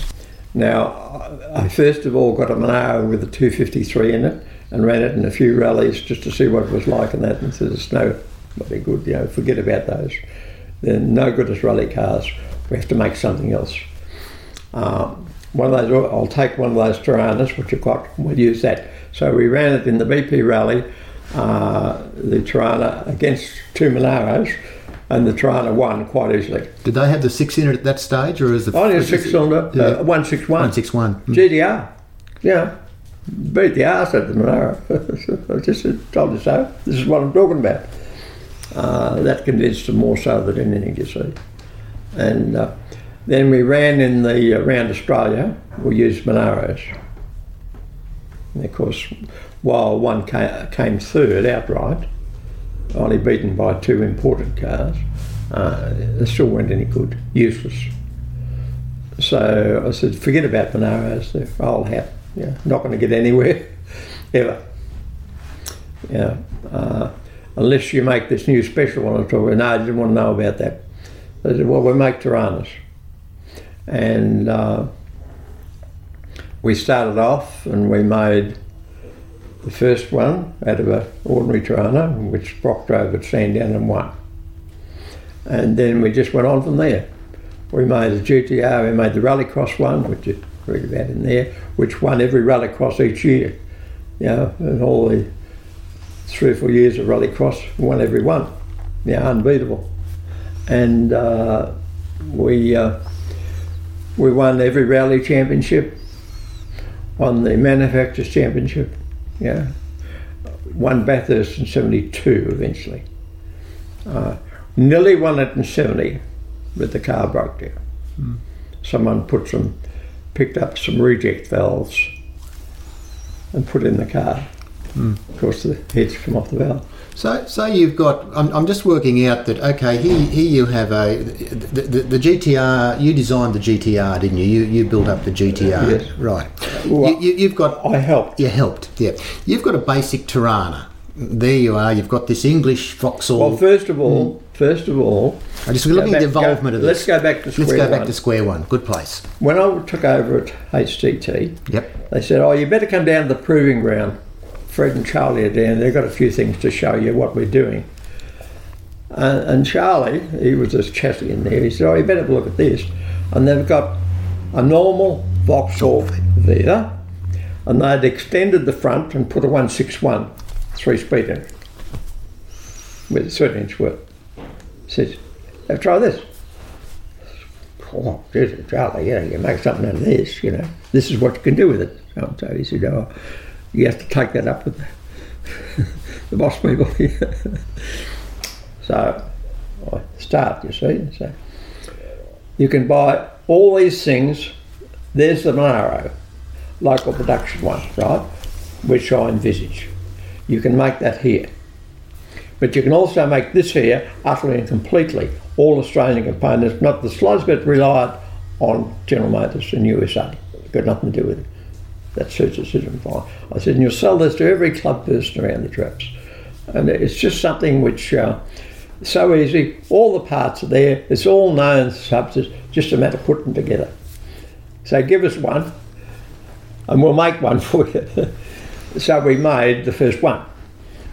Now, I first of all got a Monaro with a 253 in it and ran it in a few rallies just to see what it was like and that, and said, it's no bloody good, you know, forget about those. They're no good as rally cars. We have to make something else. One of those, I'll take one of those Toranas, which you've got, and we'll use that. So we ran it in the BP rally, the Torana against two Monaros, and the Torana won quite easily. Did they have the six in it at that stage, or is the only a six-cylinder? Yeah. 161. 161. GTR. Yeah, beat the arse out of the Monaro. I just told you so. This is what I'm talking about. That convinced them more so than anything, you see. And then we ran in the round Australia, we used Monaros. And of course, while one came third outright, only beaten by two imported cars, they still weren't any good, useless. So I said, forget about Monaros, they're old hat, yeah, not going to get anywhere, ever. Yeah, unless you make this new special one. No, I didn't want to know about that. They said, well, we'll make Toranas. And we started off and we made the first one out of an ordinary Torana, which Brock drove at Sandown and won. And then we just went on from there. We made a GTR, we made the Rallycross one, which you read about in there, which won every Rallycross each year. You know, and all the 3 or 4 years of Rallycross, won every one. You know, unbeatable. And we won every rally championship, won the manufacturers championship, yeah, won Bathurst in 72 eventually. Nearly won it in 70, but the car broke down. Mm. Someone picked up some reject valves and put in the car. Mm. Of course, the heads come off the valve. So you've got, I'm just working out that, okay, here you have the GTR, you designed the GTR, didn't you? You built up the GTR. Yes. Right. Well, you've got... I helped. You helped, yeah. You've got a basic Torana. There you are, you've got this English Vauxhall. Well, first of all... I'm just looking at the involvement of this. Let's go back to square one. Good place. When I took over at HTT, yep, they said, oh, you better come down to the proving ground. Fred and Charlie are down, they've got a few things to show you what we're doing. And Charlie, he was just chatting in there, he said, oh, you better have a look at this. And they've got a normal Vauxhall there, and they'd extended the front and put a 161, 3-speed in it, with a 13-inch wheel. He says, now try this. Oh, geez, Charlie, you know, you make something out of this, you know. This is what you can do with it. So he said, oh, you have to take that up with the boss people. So I start, you see. So you can buy all these things. There's the Monaro, local production one, right, which I envisage. You can make that here. But you can also make this here utterly and completely, all Australian components, not the slightest bit reliant on General Motors in USA. Got nothing to do with it. That suits us isn't fine. I said, and you'll sell this to every club person around the traps. And it's just something which so easy. All the parts are there. It's all known substance. Just a matter of putting them together. So give us one, and we'll make one for you. So we made the first one,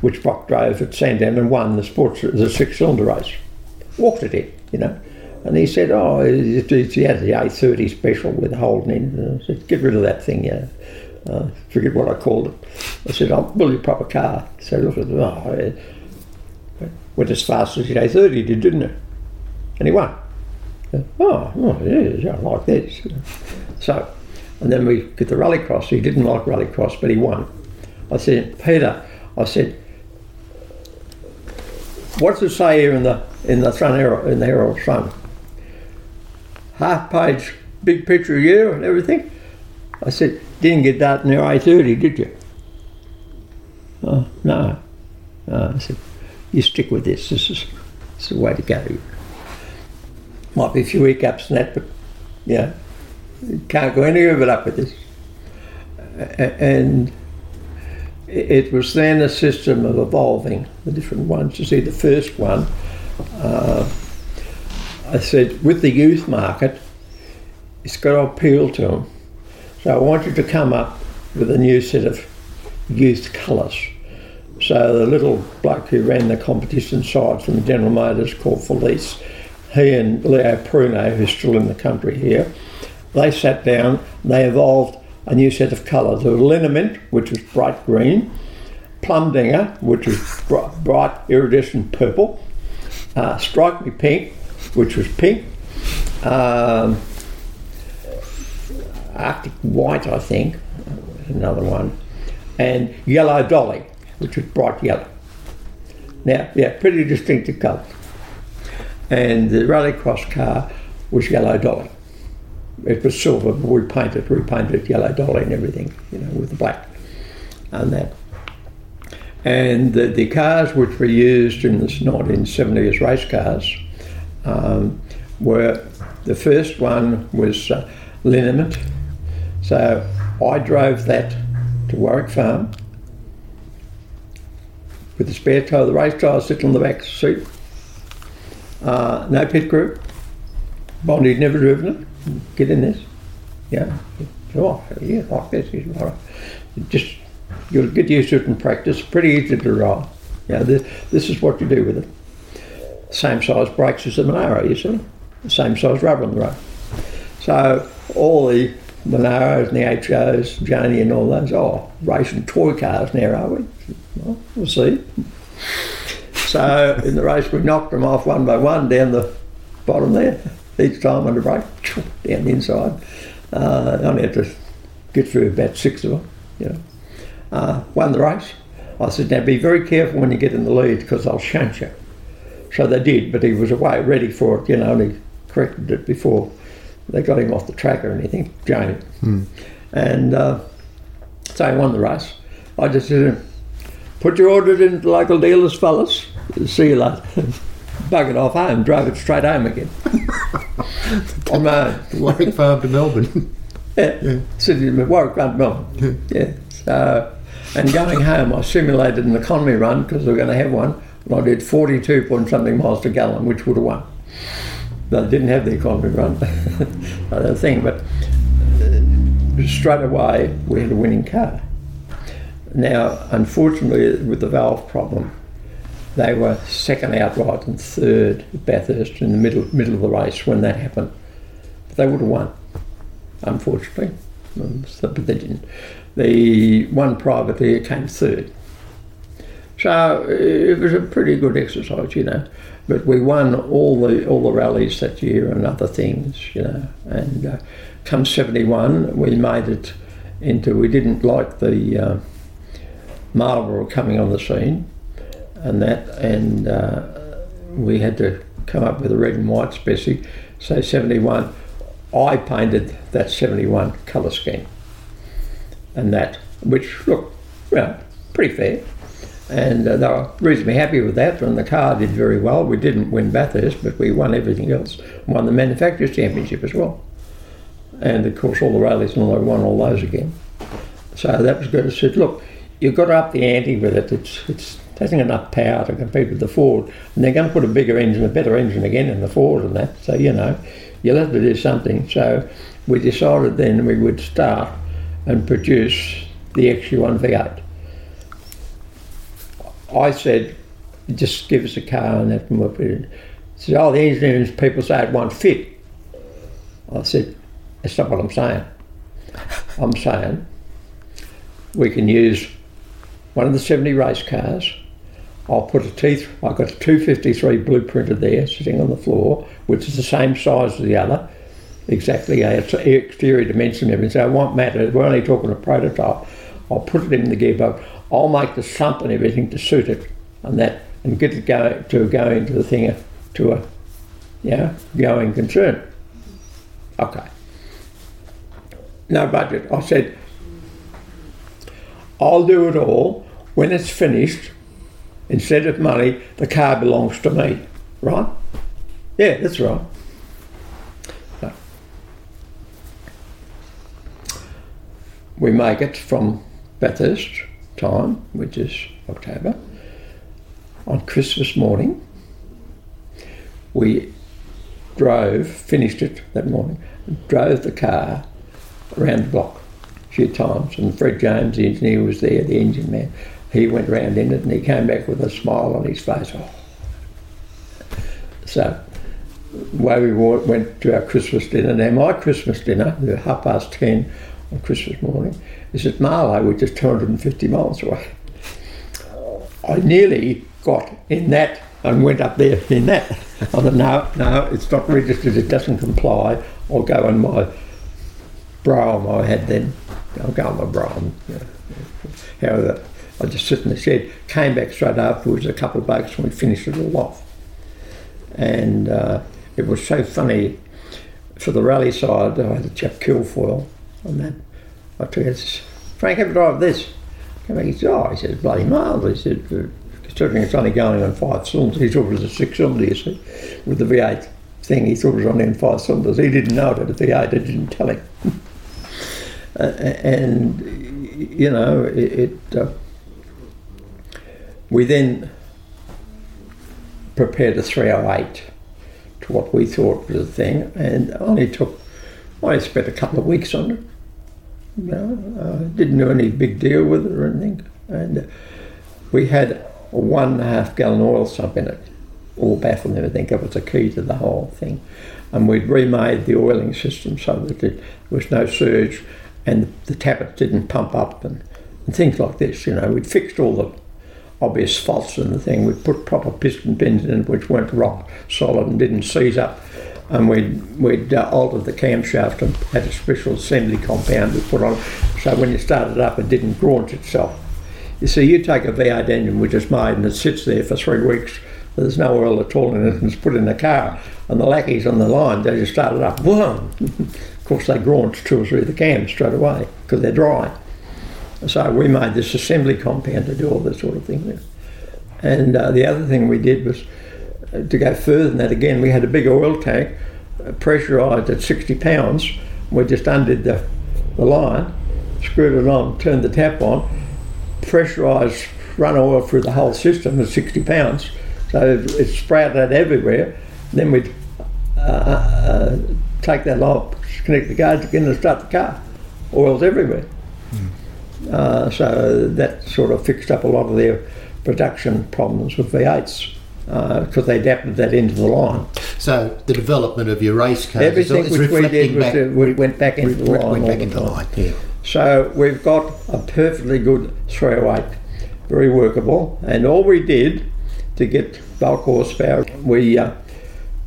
which Brock drove at Sandown and won the 6-cylinder race. Walked it in, you know. And he said, oh, he had the A30 special with Holden in. And I said, get rid of that thing, you know. Forget what I called it. I said, I'll build you a proper car. So I looked at him, oh, it went as fast as the A30 did, didn't it? And he won. Said, oh, yeah, I like this. So, and then we get the Rallycross. He didn't like Rallycross, but he won. I said, Peter, what's it say here in the Herald Sun? Half-page big picture of you and everything. I said, didn't get that in your A30, did you? Oh, no. I said, you stick with this. This is the way to go. Might be a few hiccups and that, but yeah, you can't go anywhere but up with this. And it was then a system of evolving the different ones. You see, the first one, I said, with the youth market, it's got to appeal to them. So I wanted to come up with a new set of youth colours. So the little bloke who ran the competition side from General Motors called Felice, he and Leo Pruno, who's still in the country here, they sat down, they evolved a new set of colours. There was liniment, which was bright green, plumdinger, which was bright iridescent purple, strike me pink, which was pink, arctic white, I think, another one, and yellow dolly, which was bright yellow. Now, yeah, pretty distinctive colours. And the Rallycross car was yellow dolly. It was silver, but we repainted yellow dolly and everything, you know, with the black. and that. And the cars which were used in the 1970s race cars were, the first one was liniment. So I drove that to Warwick Farm with the spare tyre, the race tyre sitting on the back seat. No pit group. Bondy'd never driven it. Get in this. Yeah. Oh, yeah, like this. Just, you'll get used to it in practice. Pretty easy to roll. Yeah, this is what you do with it. Same size brakes as the Monaro, you see. The same size rubber on the road. So all the Monaros and the HOs, Joni and all those, racing toy cars now, are we? Well, we'll see. So in the race, we knocked them off one by one down the bottom there. Each time under brake, down the inside. Only had to get through about six of them, you know. Won the race. I said, now be very careful when you get in the lead because they'll shunt you. So they did, but he was away, ready for it, you know, and he corrected it before they got him off the track or anything, Joni. Mm. And so he won the race. I just said, put your order in to local dealers, fellas. See you later. Bug it off home, drove it straight home again. On my own. Warwick Farm to Melbourne. Yeah. City of Warwick Farm to Melbourne. Yeah. So, and going home, I simulated an economy run because they were going to have one, and I did 42-point-something miles to gallon, which would have won. They didn't have the economy run, other thing, but straight away we had a winning car. Now, unfortunately, with the valve problem, they were second outright and third at Bathurst in the middle of the race when that happened. But they would have won, unfortunately, but they didn't. The one privateer came third. So it was a pretty good exercise, you know. But we won all the rallies that year and other things, you know. And come 71, we made it into, we didn't like the Marlborough coming on the scene and that, and we had to come up with a red and white specie. So 71, I painted that 71 colour scheme and that, which looked, well, pretty fair. And they were reasonably happy with that, and the car did very well. We didn't win Bathurst, but we won everything else. Won the Manufacturers' Championship as well. And of course all the rallies and all, I won all those again. So that was good. I said, look, you've got to up the ante with it. It hasn't enough power to compete with the Ford. And they're going to put a bigger engine, a better engine again in the Ford and that. So, you know, you'll have to do something. So we decided then we would start and produce the XU1 V8. I said, just give us a car and that, and we'll put it in. He said, the engineering people say it won't fit. I said, that's not what I'm saying. I'm saying we can use one of the 70 race cars. I'll put a T3, I've got a 253 blueprinted there sitting on the floor, which is the same size as the other, exactly, it's exterior dimension and everything, so it won't matter, we're only talking a prototype. I'll put it in the gearbox. I'll make the sump and everything to suit it and that, and get it go into the thing to a, you know, going concern. Okay. No budget. I said, I'll do it all. When it's finished, instead of money, the car belongs to me. Right? Yeah, that's right. So, we make it from Bathurst time, which is October. On Christmas morning, we finished it that morning, and drove the car around the block a few times, and Fred James, the engineer, was there, the engine man. He went around in it and he came back with a smile on his face. So away we went to our Christmas dinner. Now my Christmas dinner, 10:30 on Christmas morning, is at Marlow, which is 250 miles away. I nearly got in that and went up there in that. I said, no, it's not registered, it doesn't comply. I'll go on my brougham I had then. I'll go on my brougham. Yeah. However, I just sit in the shed, came back straight afterwards, a couple of bucks, and we finished it all off. And it was so funny. For the rally side, I had a chap Kilfoyle on that. I took it, Frank, have a drive this. And he said, oh, he says, bloody marvellous. He said, considering it's only going on 5 cylinders, he thought it was a 6-cylinder, you see, with the V8 thing, he thought it was only on 5 cylinders. He didn't know it had a V8, it didn't tell him. And, you know, we then prepared a 308 to what we thought was a thing, and I spent a couple of weeks on it. You know, didn't do any big deal with it or anything. And we had a 1.5 gallon oil sump in it, all baffled and everything. It was the key to the whole thing. And we'd remade the oiling system so that there was no surge and the tappet didn't pump up and things like this. You know, we'd fixed all the obvious faults in the thing. We'd put proper piston pins in it which weren't rock solid and didn't seize up. And we'd altered the camshaft and had a special assembly compound we put on, so when you started up it didn't graunch itself. You see, you take a V8 engine we just made and it sits there for 3 weeks, there's no oil at all in it, and it's put in the car, and the lackeys on the line, they just started up, boom! Of course they graunch 2 or 3 of the cams straight away, because they're dry. So we made this assembly compound to do all this sort of thing. And the other thing we did was, to go further than that again, we had a big oil tank pressurised at 60 pounds. We just undid the line, screwed it on, turned the tap on, pressurised, run oil through the whole system at 60 pounds. So it sprouted out everywhere. Then we'd take that line, connect the guards again and start the car. Oil's everywhere. Mm. So that sort of fixed up a lot of their production problems with V8s. Because they adapted that into the line. So the development of your race cars, everything is which we did was went back into the line. Went back into the line. Yeah. So we've got a perfectly good 308, very workable. And all we did to get bulk horsepower, we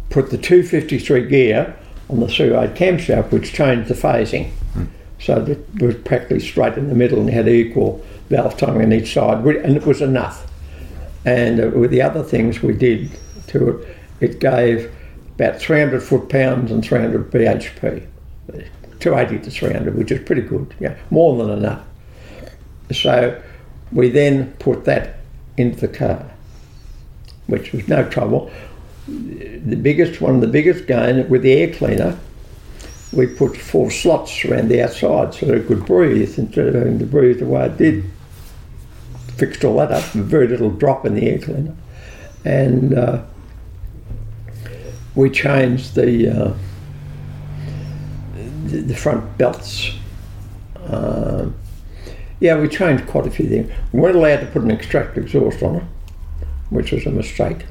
put the 253 gear on the 308 camshaft, which changed the phasing. Hmm. So that it was practically straight in the middle and had equal valve timing on each side, and it was enough. And with the other things we did to it, it gave about 300 foot-pounds and 300 bhp, 280 to 300, which is pretty good, yeah, more than enough. So we then put that into the car, which was no trouble. One of the biggest gain, with the air cleaner, we put 4 slots around the outside so that it could breathe, instead of having to breathe the way it did. Fixed all that up, very little drop in the air cleaner, and we changed the front belts. We changed quite a few things. We weren't allowed to put an extract exhaust on it, which was a mistake,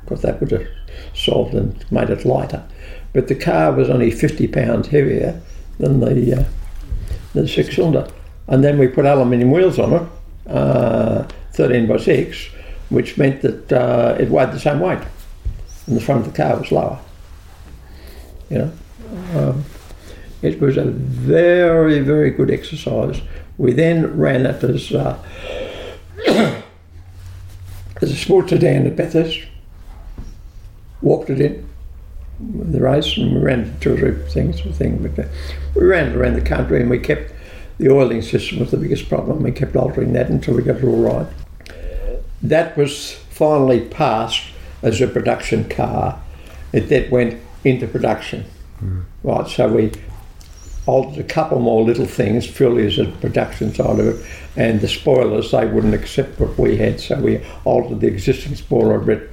because that would have solved and made it lighter. But the car was only 50 pounds heavier than the 6-cylinder, and then we put aluminium wheels on it. 13 by 6, which meant that it weighed the same weight and the front of the car was lower. You know, it was a very, very good exercise. We then ran it as as a sports sedan at Bathurst, walked it in the race, and we ran 2 or 3 things. But we ran it around the country, and we kept the oiling system was the biggest problem. We kept altering that until we got it all right. That was finally passed as a production car. It then went into production. Mm. Right, so we altered a couple more little things, purely as a production side of it, and the spoilers, they wouldn't accept what we had, so we altered the existing spoiler a bit,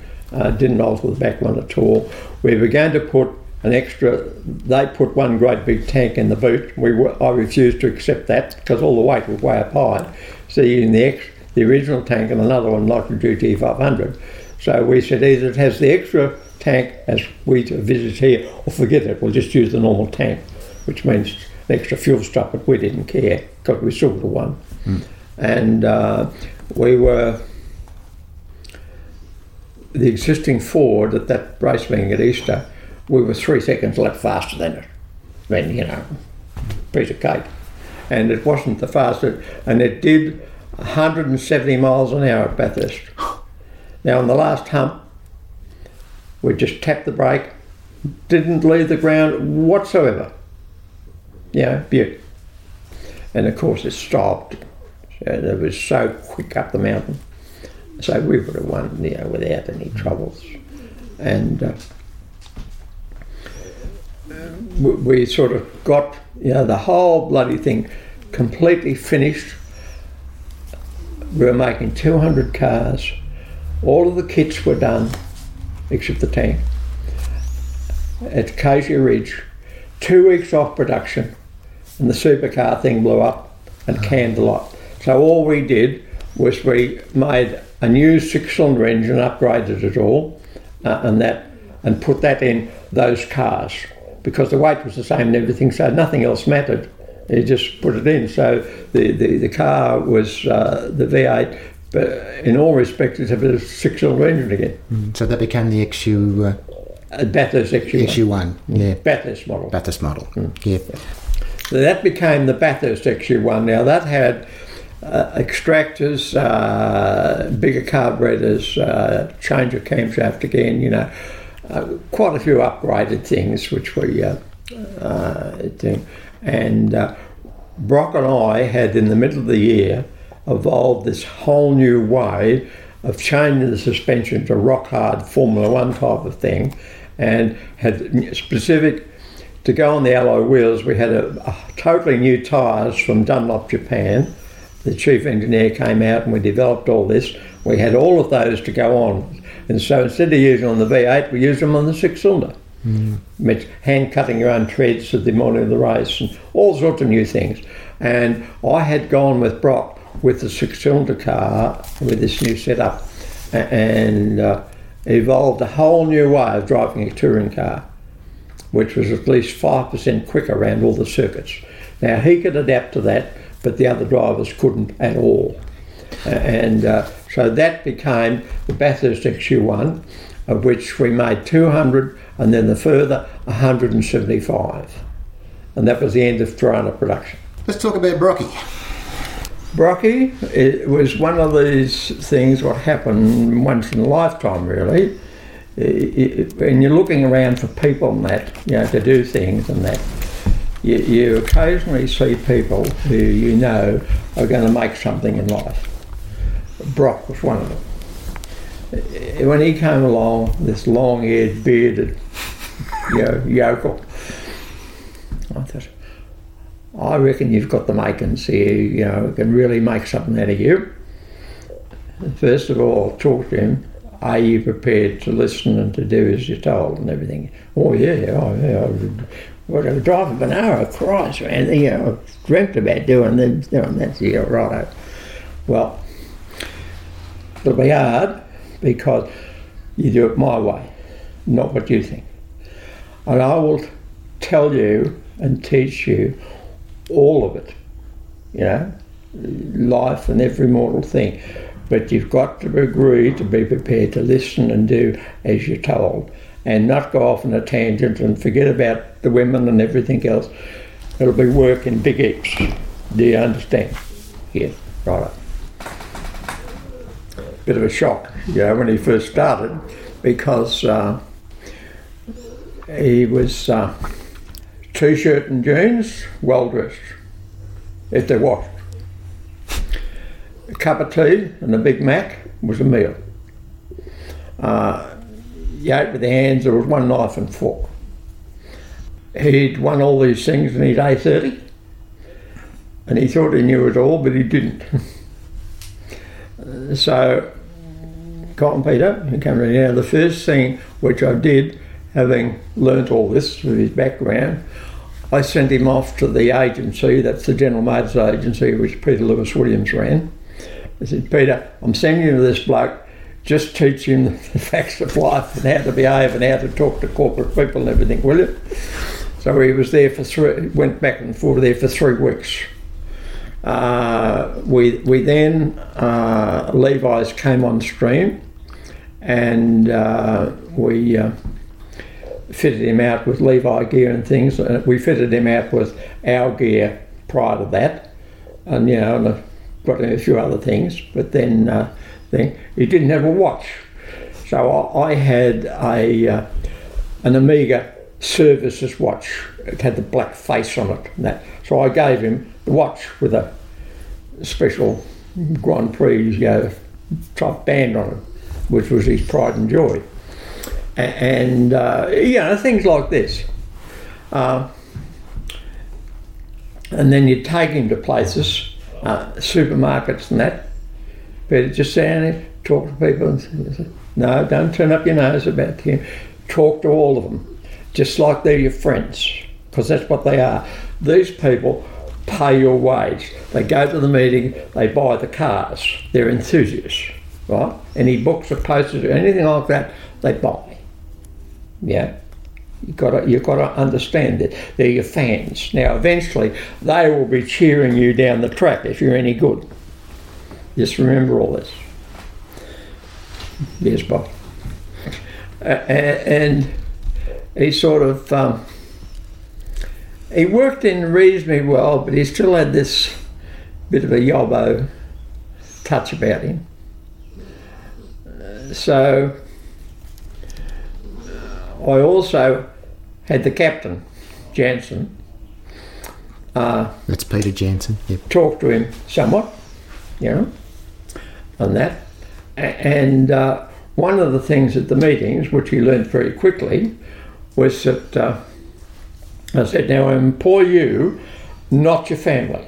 didn't alter the back one at all. We began to put they put one great big tank in the boot. I refused to accept that because all the weight was way up high. See, in the original tank and another one like the GT 500. So we said either it has the extra tank as we visit here, or forget it, we'll just use the normal tank, which means an extra fuel stop, but we didn't care because we still got one. Mm. And the existing Ford at that race meeting at Easter, we were 3 seconds a lap faster than it. I mean, you know, piece of cake. And it wasn't the fastest, and it did 170 miles an hour at Bathurst. Now, on the last hump, we just tapped the brake, didn't leave the ground whatsoever. Yeah, beaut. And of course, it stopped. It was so quick up the mountain. So we would have won, you know, without any troubles. And we sort of got, you know, the whole bloody thing completely finished. We were making 200 cars. All of the kits were done, except the tank, at Casia Ridge. 2 weeks off production, and the supercar thing blew up and canned a lot. So all we did was we made a new six-cylinder engine, upgraded it all, and put that in those cars, because the weight was the same and everything, so nothing else mattered. You just put it in. So the car was the V8, but in all respects it's a bit of six-cylinder engine again. So that became the XU... Bathurst XU1. XU1, yeah. Bathurst model. Bathurst model, yeah. So that became the Bathurst XU1. Now that had extractors, bigger carburetors, change of camshaft again, you know, quite a few upgraded things which we did. And Brock and I had, in the middle of the year, evolved this whole new way of changing the suspension to rock-hard Formula One type of thing, and had specific, to go on the alloy wheels, we had a totally new tyres from Dunlop, Japan. The chief engineer came out and we developed all this. We had all of those to go on. And so instead of using them on the V8, we used them on the six-cylinder. Meant hand-cutting your own treads at the morning of the race and all sorts of new things. And I had gone with Brock with the six-cylinder car, with this new setup, and evolved a whole new way of driving a touring car, which was at least 5% quicker around all the circuits. Now, he could adapt to that, but the other drivers couldn't at all. And so that became the Bathurst XU1, of which we made 200, and then the further 175. And that was the end of Torana production. Let's talk about Brocky. Brocky, it was one of these things what happened once in a lifetime, really. When you're looking around for people and that, you know, to do things and that, you occasionally see people who you know are going to make something in life. Brock was one of them. When he came along, this long-haired, bearded, you know, yokel, I thought, I reckon you've got the makings here, you know, we can really make something out of you. First of all, talk to him. Are you prepared to listen and to do as you're told and everything? Oh yeah. Well, I drive a Monaro, Christ, man, you know, I've dreamt about doing that. Yeah, righto. Well, it'll be hard because you do it my way, not what you think. And I will tell you and teach you all of it, you know, life and every mortal thing. But you've got to agree to be prepared to listen and do as you're told, and not go off on a tangent and forget about the women and everything else. It'll be work in big X. Do you understand? Yeah, right. Bit of a shock, you know, when he first started, because he was... T-shirt and jeans, well-dressed, if they're washed. A cup of tea and a Big Mac was a meal. You ate with your hands, there was one knife and fork. He'd won all these things in his A30, and he thought he knew it all, but he didn't. So, Cotton Peter, he came around. Now, the first thing which I did, having learnt all this with his background, I sent him off to the agency, that's the General Motors agency, which Peter Lewis Williams ran. I said, Peter, I'm sending you to this bloke, just teach him the facts of life and how to behave and how to talk to corporate people and everything, will you? So he was there for went back and forth there for 3 weeks. We then, Levi's came on stream, and we... fitted him out with Levi gear and things, and we fitted him out with our gear prior to that, and you know, and I've got a few other things. But then, he didn't have a watch, so I had an Amiga Services watch. It had the black face on it, and that. So I gave him the watch with a special Grand Prix, you know, top band on it, which was his pride and joy. And you know, things like this. And then you take him to places, supermarkets and that. But just stand there, talk to people and say, no, don't turn up your nose about him. Talk to all of them, just like they're your friends, because that's what they are. These people pay your wage. They go to the meeting, they buy the cars. They're enthusiasts, right? Any books or posters or anything like that, they buy. Yeah, you've got to understand that they're your fans. Now, eventually, they will be cheering you down the track if you're any good. Just remember all this. Yes, Bob. And he sort of he worked in reasonably well, but he still had this bit of a yobbo touch about him. So I also had the captain, Jansen. That's Peter Jansen. Yep. Talked to him somewhat, you know, on that, and. One of the things at the meetings, which he learned very quickly, was that I said, now I implore you, not your family.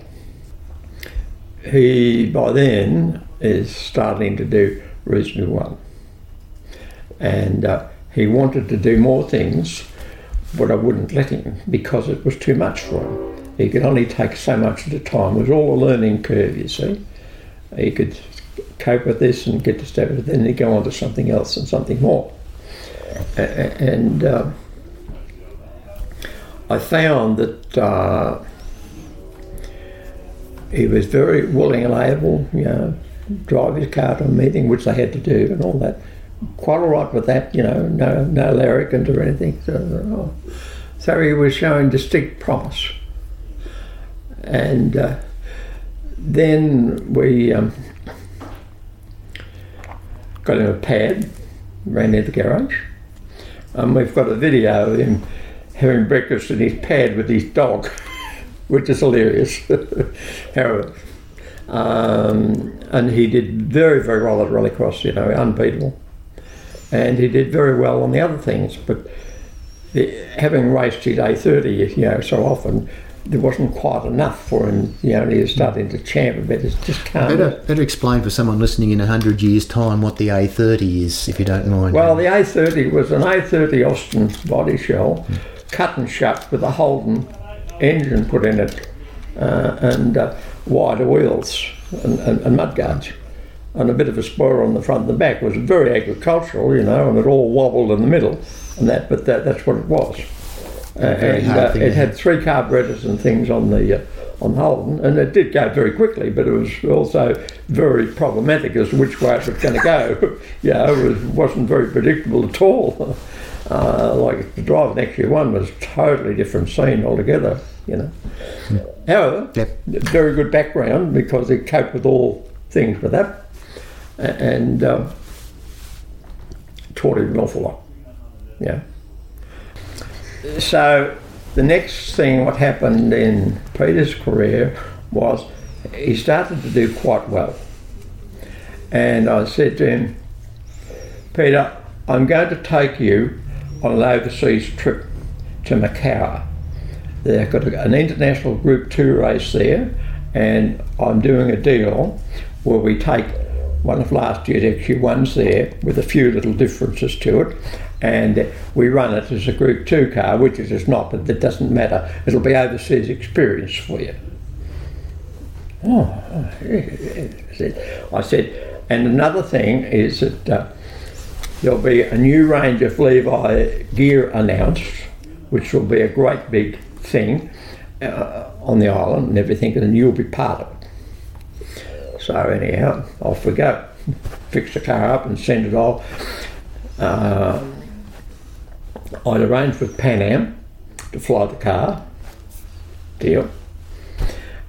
He, by then, is starting to do reasonably well. And he wanted to do more things, but I wouldn't let him because it was too much for him. He could only take so much at a time. It was all a learning curve, you see. He could cope with this and get to step with it, then they go on to something else and something more. And I found that he was very willing and able, you know, drive his car to a meeting, which they had to do and all that. Quite all right with that, you know, no larrikins or anything. So he was showing distinct promise. And then we got him a pad, ran into the garage. We've got a video of him having breakfast in his pad with his dog, which is hilarious. However, and he did very, very well at Rallycross, you know, unbeatable. And he did very well on the other things, but having raced his A30, you know, so often, there wasn't quite enough for him, you know, and he was starting to champ a bit. It just can't. Better explain for someone listening in 100 years' time what the A30 is, if you don't mind. Well, the A30 was an A30 Austin body shell, cut and shut with a Holden engine put in it, and wider wheels and mudguards, and a bit of a spoiler on the front and the back. It was very agricultural, you know, and it all wobbled in the middle, and that. But that's what it was. And it had three carburetors and things on the on Holden, and it did go very quickly, but it was also very problematic as to which way it was going to go. Yeah, it wasn't very predictable at all. Like the drive an XU1 was a totally different scene altogether, you know. However, very good background because he coped with all things with that, and taught him an awful lot. Yeah. So the next thing what happened in Peter's career was he started to do quite well. And I said to him, Peter, I'm going to take you on an overseas trip to Macau. They've got an international Group 2 race there, and I'm doing a deal where we take one of last year's XU1s there with a few little differences to it, and we run it as a Group 2 car, which it is not, but that doesn't matter. It'll be overseas experience for you. Oh, I said, and another thing is that there'll be a new range of Levi gear announced, which will be a great big thing on the island and everything, and you'll be part of it. So anyhow, off we go. Fix the car up and send it off. I'd arranged with Pan Am to fly the car. Deal.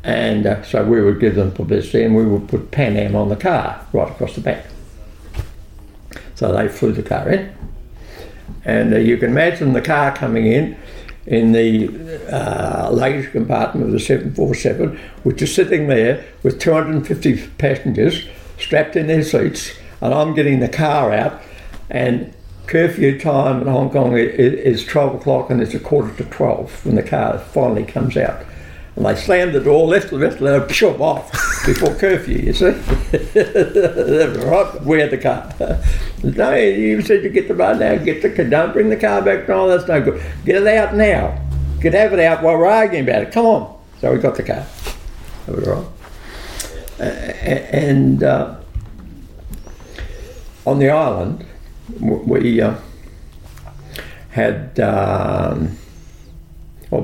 And so we would give them publicity and we would put Pan Am on the car right across the back. So they flew the car in. And you can imagine the car coming in in the luggage compartment of the 747, which is sitting there with 250 passengers strapped in their seats, and I'm getting the car out, and curfew time in Hong Kong is 12 o'clock and it's a quarter to 12 when the car finally comes out. And they slammed the door, left the ventilator, and shove off before curfew, you see. Right, we had the car. No, you said you get the run now, get the car, don't bring the car back. No, that's no good. Get it out now. Get it out while we're arguing about it. Come on. So we got the car. That was right. And on the island, we had,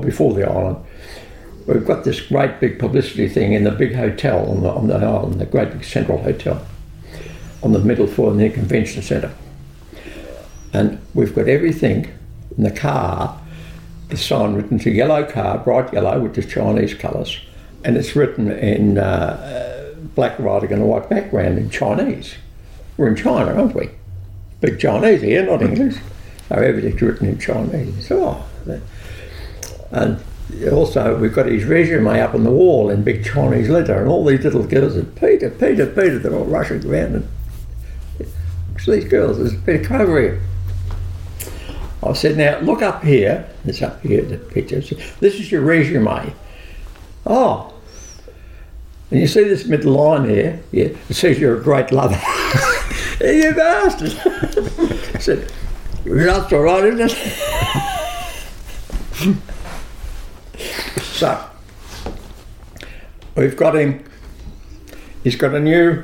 before the island, we've got this great big publicity thing in the big hotel on the island, the great big central hotel, on the middle floor in the convention centre. And we've got everything in the car, the sign written to yellow car, bright yellow, which is Chinese colours, and it's written in black writing and a white background in Chinese. We're in China, aren't we? Big Chinese here, not English. So everything's written in Chinese. So, and also, we've got his resume up on the wall in big Chinese letter, and all these little girls are Peter, they're all rushing around. And so these girls, there's Peter, come over here. I said, now look up here, it's up here, the picture. Said, this is your resume. Oh, and you see this middle line here? Yeah, it says you're a great lover. You bastard! I said, that's all right, isn't it? So, we've got him, he's got a new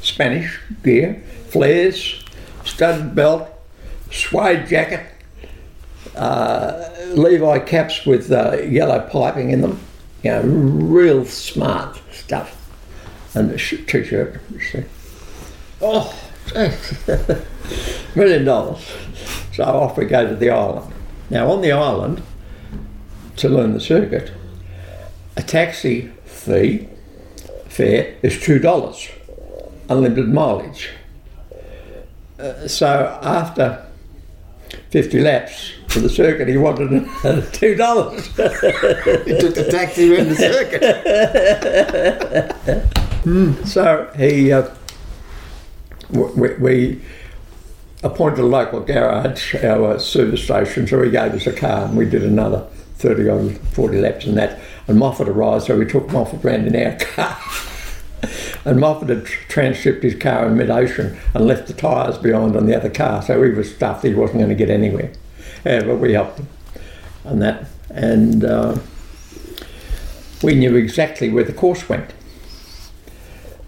Spanish gear, flares, studded belt, suede jacket, Levi caps with yellow piping in them, you know, real smart stuff, and a t-shirt, you see. Oh, $1 million. So off we go to the island. Now on the island, to learn the circuit, a taxi fare is $2, unlimited mileage. So after 50 laps for the circuit, he wanted another $2. He took the taxi around the circuit. So he, we appointed a local garage, our service station, so he gave us a car and we did another 30 or 40 laps and that, and Moffatt arrived, so we took Moffatt round in our car. And Moffatt had transshipped his car in mid-ocean and left the tyres behind on the other car, so he was stuffed, he wasn't going to get anywhere. Yeah, but we helped him and that, and we knew exactly where the course went.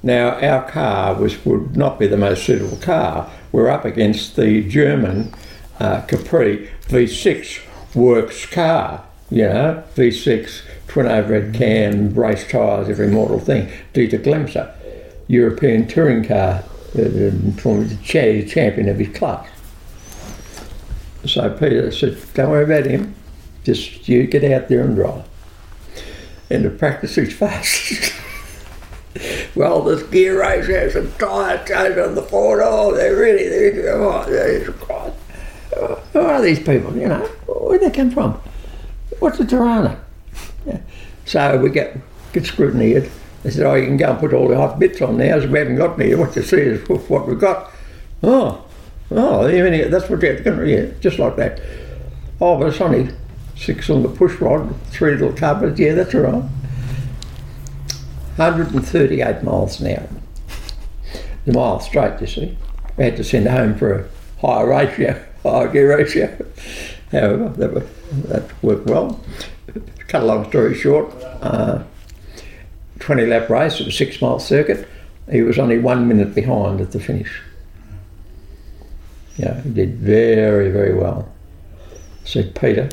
Now our car would not be the most suitable car. We're up against the German Capri V6 works car. You know, V6, twin overhead cam, brace tyres, every mortal thing. Dieter Glemser, European touring car, champion of his class. So Peter said, don't worry about him, just you get out there and drive. And to practice his fastest. Well, this gear ratio, some tyre change on the Ford, who are these people, you know? Where did they come from? What's a Torana? Yeah. So we get scrutineered. They said, oh, you can go and put all the hot bits on now, so we haven't got any. What you see is what we've got. Oh, that's what you have to do, just like that. Oh, but it's only 6-cylinder push rod, 3 little turbos, yeah, that's all right. 138 miles an hour. The mile straight, you see. We had to send home for a higher gear ratio. However, that worked well. To cut a long story short, 20 lap race of a 6-mile circuit, he was only 1 minute behind at the finish. Yeah, he did very, very well. I said, Peter,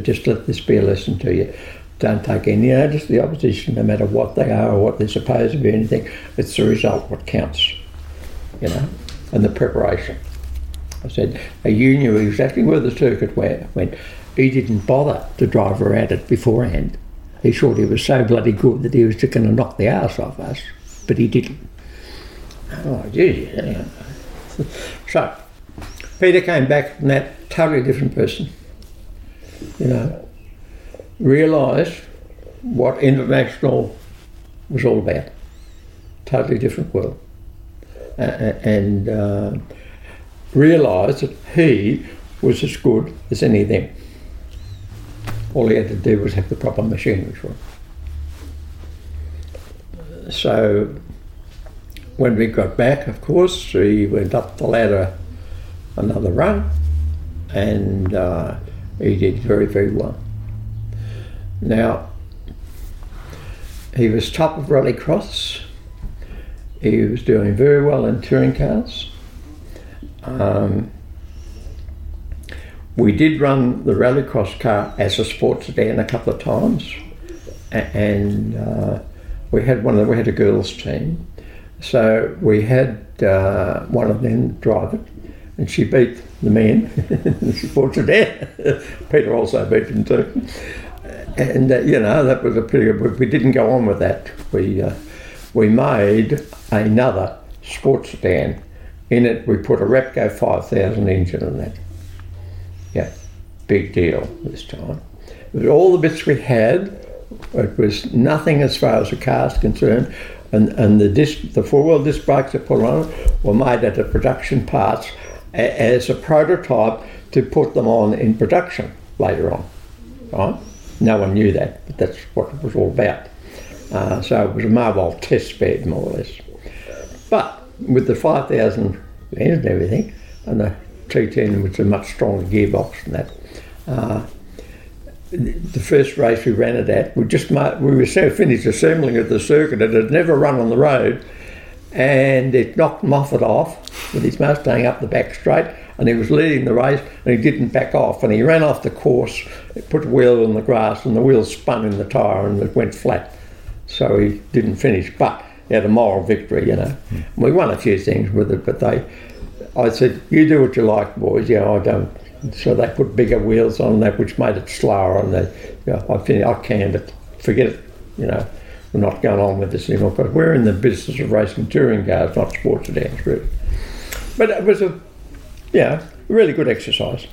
just let this be a lesson to you. Don't take any notice of the opposition, no matter what they are or what they're supposed to be, anything. It's the result what counts, you know, and the preparation. I said, you knew exactly where the circuit went. He didn't bother to drive around it beforehand. He thought he was so bloody good that he was just going to knock the arse off us, but he didn't. Oh, gee. So, Peter came back from that totally different person. you know, realised what international was all about. Totally different world. And realised that he was as good as any of them. All he had to do was have the proper machinery for it. So when we got back, of course, he went up the ladder another rung, and he did very, very well. Now, he was top of Rallycross. He was doing very well in touring cars. We did run the Rallycross car as a sports sedan a couple of times, and we had a girls' team, so we had one of them drive it, and she beat the men in the sports sedan. Peter also beat him too, and you know, that was a pretty good. We didn't go on with that. We made another sports sedan. In it, we put a Repco 5000 engine in that. Yeah, big deal this time. With all the bits we had, it was nothing as far as the car's concerned, and the four-wheel disc brakes at Torana were made out of production parts as a prototype to put them on in production later on. Right? No one knew that, but that's what it was all about. So it was a mobile test bed, more or less. But with the 5,000 engine and everything, and the T10 was a much stronger gearbox than that. The first race we ran it at, we were so finished assembling at the circuit, it had never run on the road, and it knocked Moffatt off with his Mustang up the back straight, and he was leading the race, and he didn't back off, and he ran off the course, put a wheel in the grass, and the wheel spun in the tyre, and it went flat. So he didn't finish, but he had a moral victory, you know. Mm. We won a few things with it, but I said, you do what you like, boys, you know, I don't. So they put bigger wheels on that, which made it slower, and they, you know, I canned it, forget it, you know, we're not going on with this anymore, because we're in the business of racing touring cars, not sports sedans, really. But it was a, you know, really good exercise.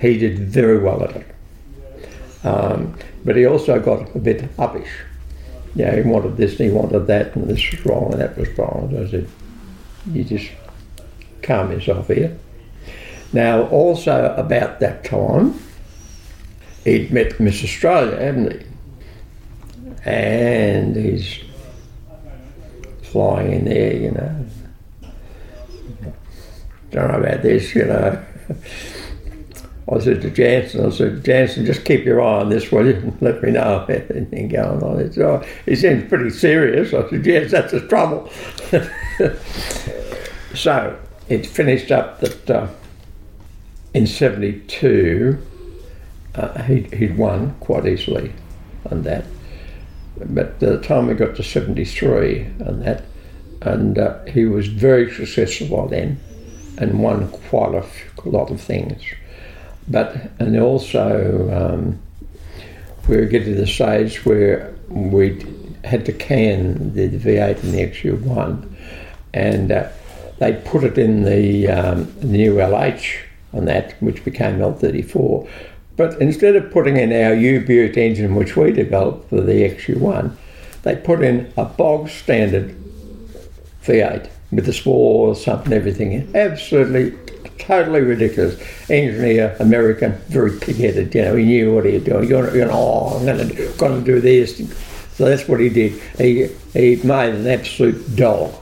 He did very well at it. But he also got a bit uppish. Yeah, he wanted this and he wanted that, and this was wrong and that was wrong. I said, you just calm yourself here. Now, also about that time, he'd met Miss Australia, hadn't he? And he's flying in there, you know. Don't know about this, you know. I said to Jansen, just keep your eye on this, will you? And let me know if anything going on. He said, oh, he seems pretty serious. I said, yes, that's the trouble. So it finished up that in 72, he'd won quite easily on that. But by the time we got to 73 on that, and he was very successful by then and won quite a lot of things. And also we were getting to the stage where we had to can the V8 and the XU1, and they put it in the new LH on that, which became L34. But instead of putting in our U-Butte engine, which we developed for the XU1, they put in a bog standard V8 with the spore, sump and everything. Absolutely totally ridiculous. Engineer, American, very pig-headed, you know, he knew what he was doing. I'm going to do this. So that's what he did. He made an absolute dog.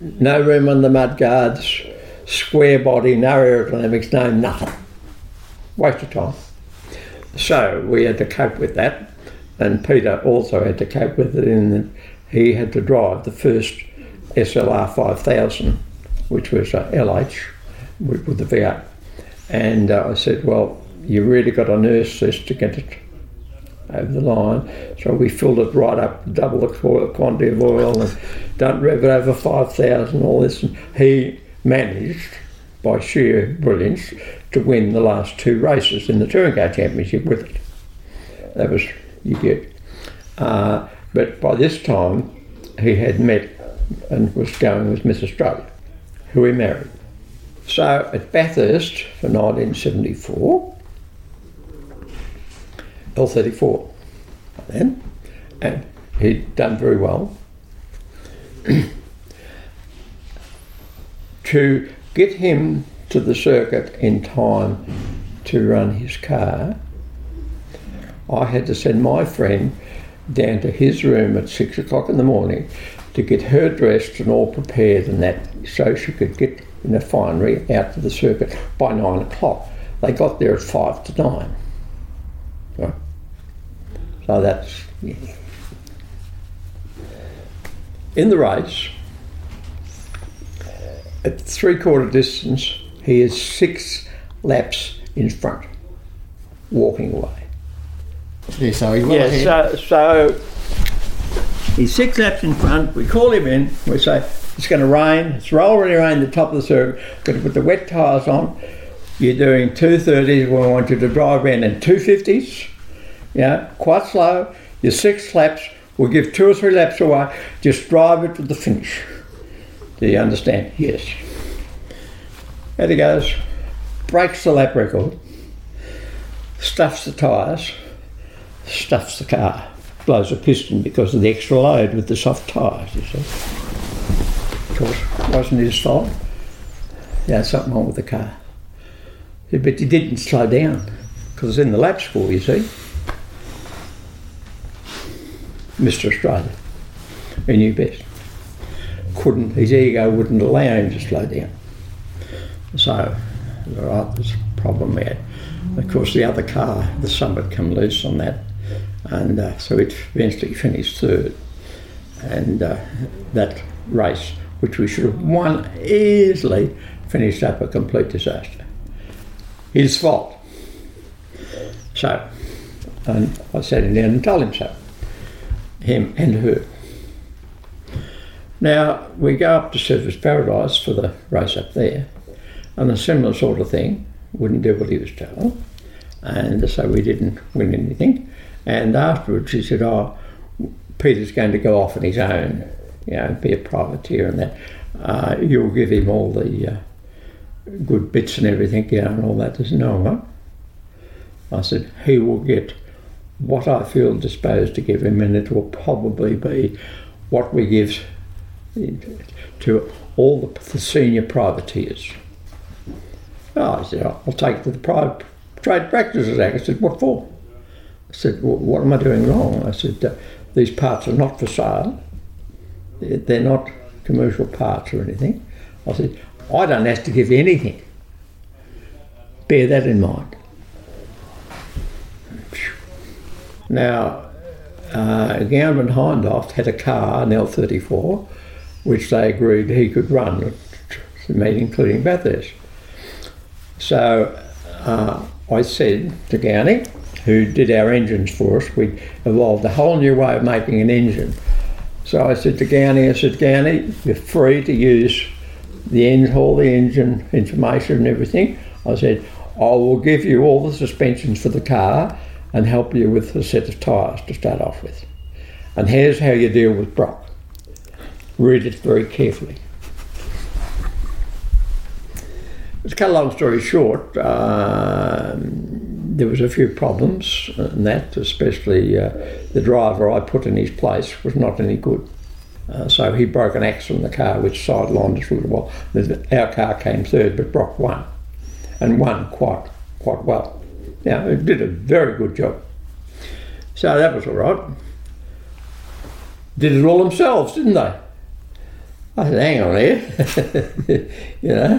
No room on the mudguards, square body, no aerodynamics, no nothing. Waste of time. So we had to cope with that, and Peter also had to cope with it in that he had to drive the first SLR 5000, which was a LH, with the V8. And I said, well, you really got to nurse this to get it over the line. So we filled it right up, double the quantity of oil, and don't rev it over 5,000, all this. And he managed, by sheer brilliance, to win the last two races in the Touring Car Championship with it. That was you. But by this time, he had met and was going with Miss Australia, who he married. So at Bathurst for 1974, L34 then, and he'd done very well. To get him to the circuit in time to run his car, I had to send my friend down to his room at 6 o'clock in the morning to get her dressed and all prepared and that, so she could get in a finery out to the circuit by 9 o'clock. They got there at 8:55. Right. So that's... Yeah. In the race, at the three-quarter distance, he is 6 laps in front, walking away. Yeah, so he's he's 6 laps in front. We call him in, we say, it's going to rain, it's rolling around the top of the circuit, got to put the wet tyres on, you're doing 230s, we want you to drive around in 250s, you know, quite slow, you're 6 laps, we'll give 2 or 3 laps away, just drive it to the finish. Do you understand? Yes. Out he goes, breaks the lap record, stuffs the tyres, stuffs the car, blows a piston because of the extra load with the soft tyres, you see. Of course, it wasn't his fault. Yeah, something wrong with the car. But he didn't slow down because it's in the lap score, you see. Mr. Australia, he knew best. Couldn't, his ego wouldn't allow him to slow down. So, right, there's a problem there. Of course, the other car, the Summit, come loose on that, and so it eventually finished third. And that race, which we should have won easily, finished up a complete disaster. His fault. So, and I sat him down and told him so. Him and her. Now, we go up to Surfers Paradise for the race up there, and a similar sort of thing. Wouldn't do what he was told, and so we didn't win anything. And afterwards he said, oh, Peter's going to go off on his own, you know, be a privateer and that. You'll give him all the good bits and everything, you know, and all that. I said, no, I'm not. I said, he will get what I feel disposed to give him, and it will probably be what we give to all the senior privateers. Oh, I said, I'll take it to the Private Trade Practices Act. I said, what for? I said, well, what am I doing wrong? I said, these parts are not for sale. They're not commercial parts or anything. I said, I don't have to give you anything. Bear that in mind. Now, Gowland and Hindhoff had a car, an L34, which they agreed he could run at the meeting, including Bathurst. So I said to Gownie, who did our engines for us, we evolved a whole new way of making an engine. So I said to Gownie, you're free to use the engine, all the engine information and everything. I said, I will give you all the suspensions for the car and help you with a set of tyres to start off with. And here's how you deal with Brock. Read it very carefully. To cut a long story short, there was a few problems and that, especially the driver I put in his place was not any good. So he broke an axle in the car, which sidelined us a little while. Our car came third, but Brock won, and won quite well. Now, it did a very good job. So that was all right. Did it all themselves, didn't they? I said, hang on here, you know,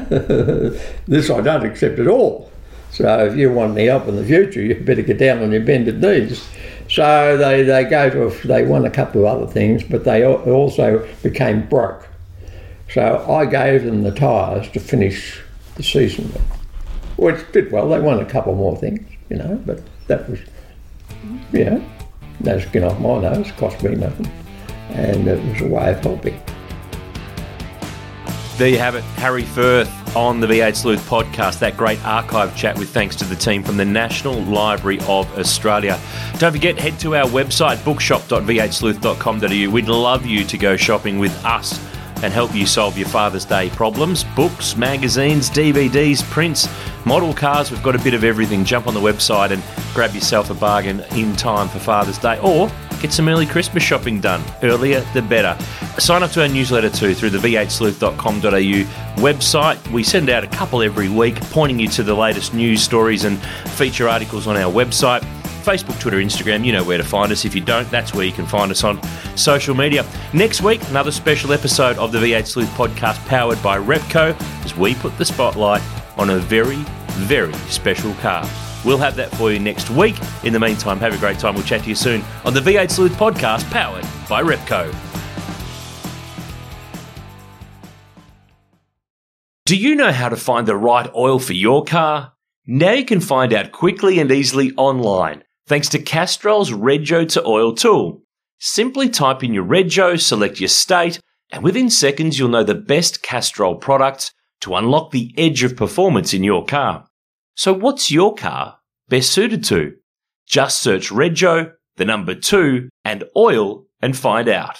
this I don't accept at all. So if you want any help in the future, you better get down on your bended knees. So they won a couple of other things, but they also became broke. So I gave them the tyres to finish the season with, which did well. They won a couple more things, you know, but that was, yeah, no skin off my nose, cost me nothing. And it was a way of helping. There you have it, Harry Firth on the V8 Sleuth podcast, that great archive chat with thanks to the team from the National Library of Australia. Don't forget, head to our website, bookshop.v8sleuth.com.au. We'd love you to go shopping with us and help you solve your Father's Day problems. Books, magazines, DVDs, prints, model cars. We've got a bit of everything. Jump on the website and grab yourself a bargain in time for Father's Day, or get some early Christmas shopping done. Earlier, the better. Sign up to our newsletter too through the v8sleuth.com.au website. We send out a couple every week, pointing you to the latest news stories and feature articles on our website. Facebook, Twitter, Instagram, you know where to find us. If you don't, that's where you can find us on social media. Next week, another special episode of the V8 Sleuth podcast powered by Repco as we put the spotlight on a very, very special car. We'll have that for you next week. In the meantime, have a great time. We'll chat to you soon on the V8 Sleuth podcast powered by Repco. Do you know how to find the right oil for your car? Now you can find out quickly and easily online, thanks to Castrol's Rego to Oil tool. Simply type in your Rego, select your state, and within seconds you'll know the best Castrol products to unlock the edge of performance in your car. So what's your car best suited to? Just search Rego, the number 2, and oil and find out.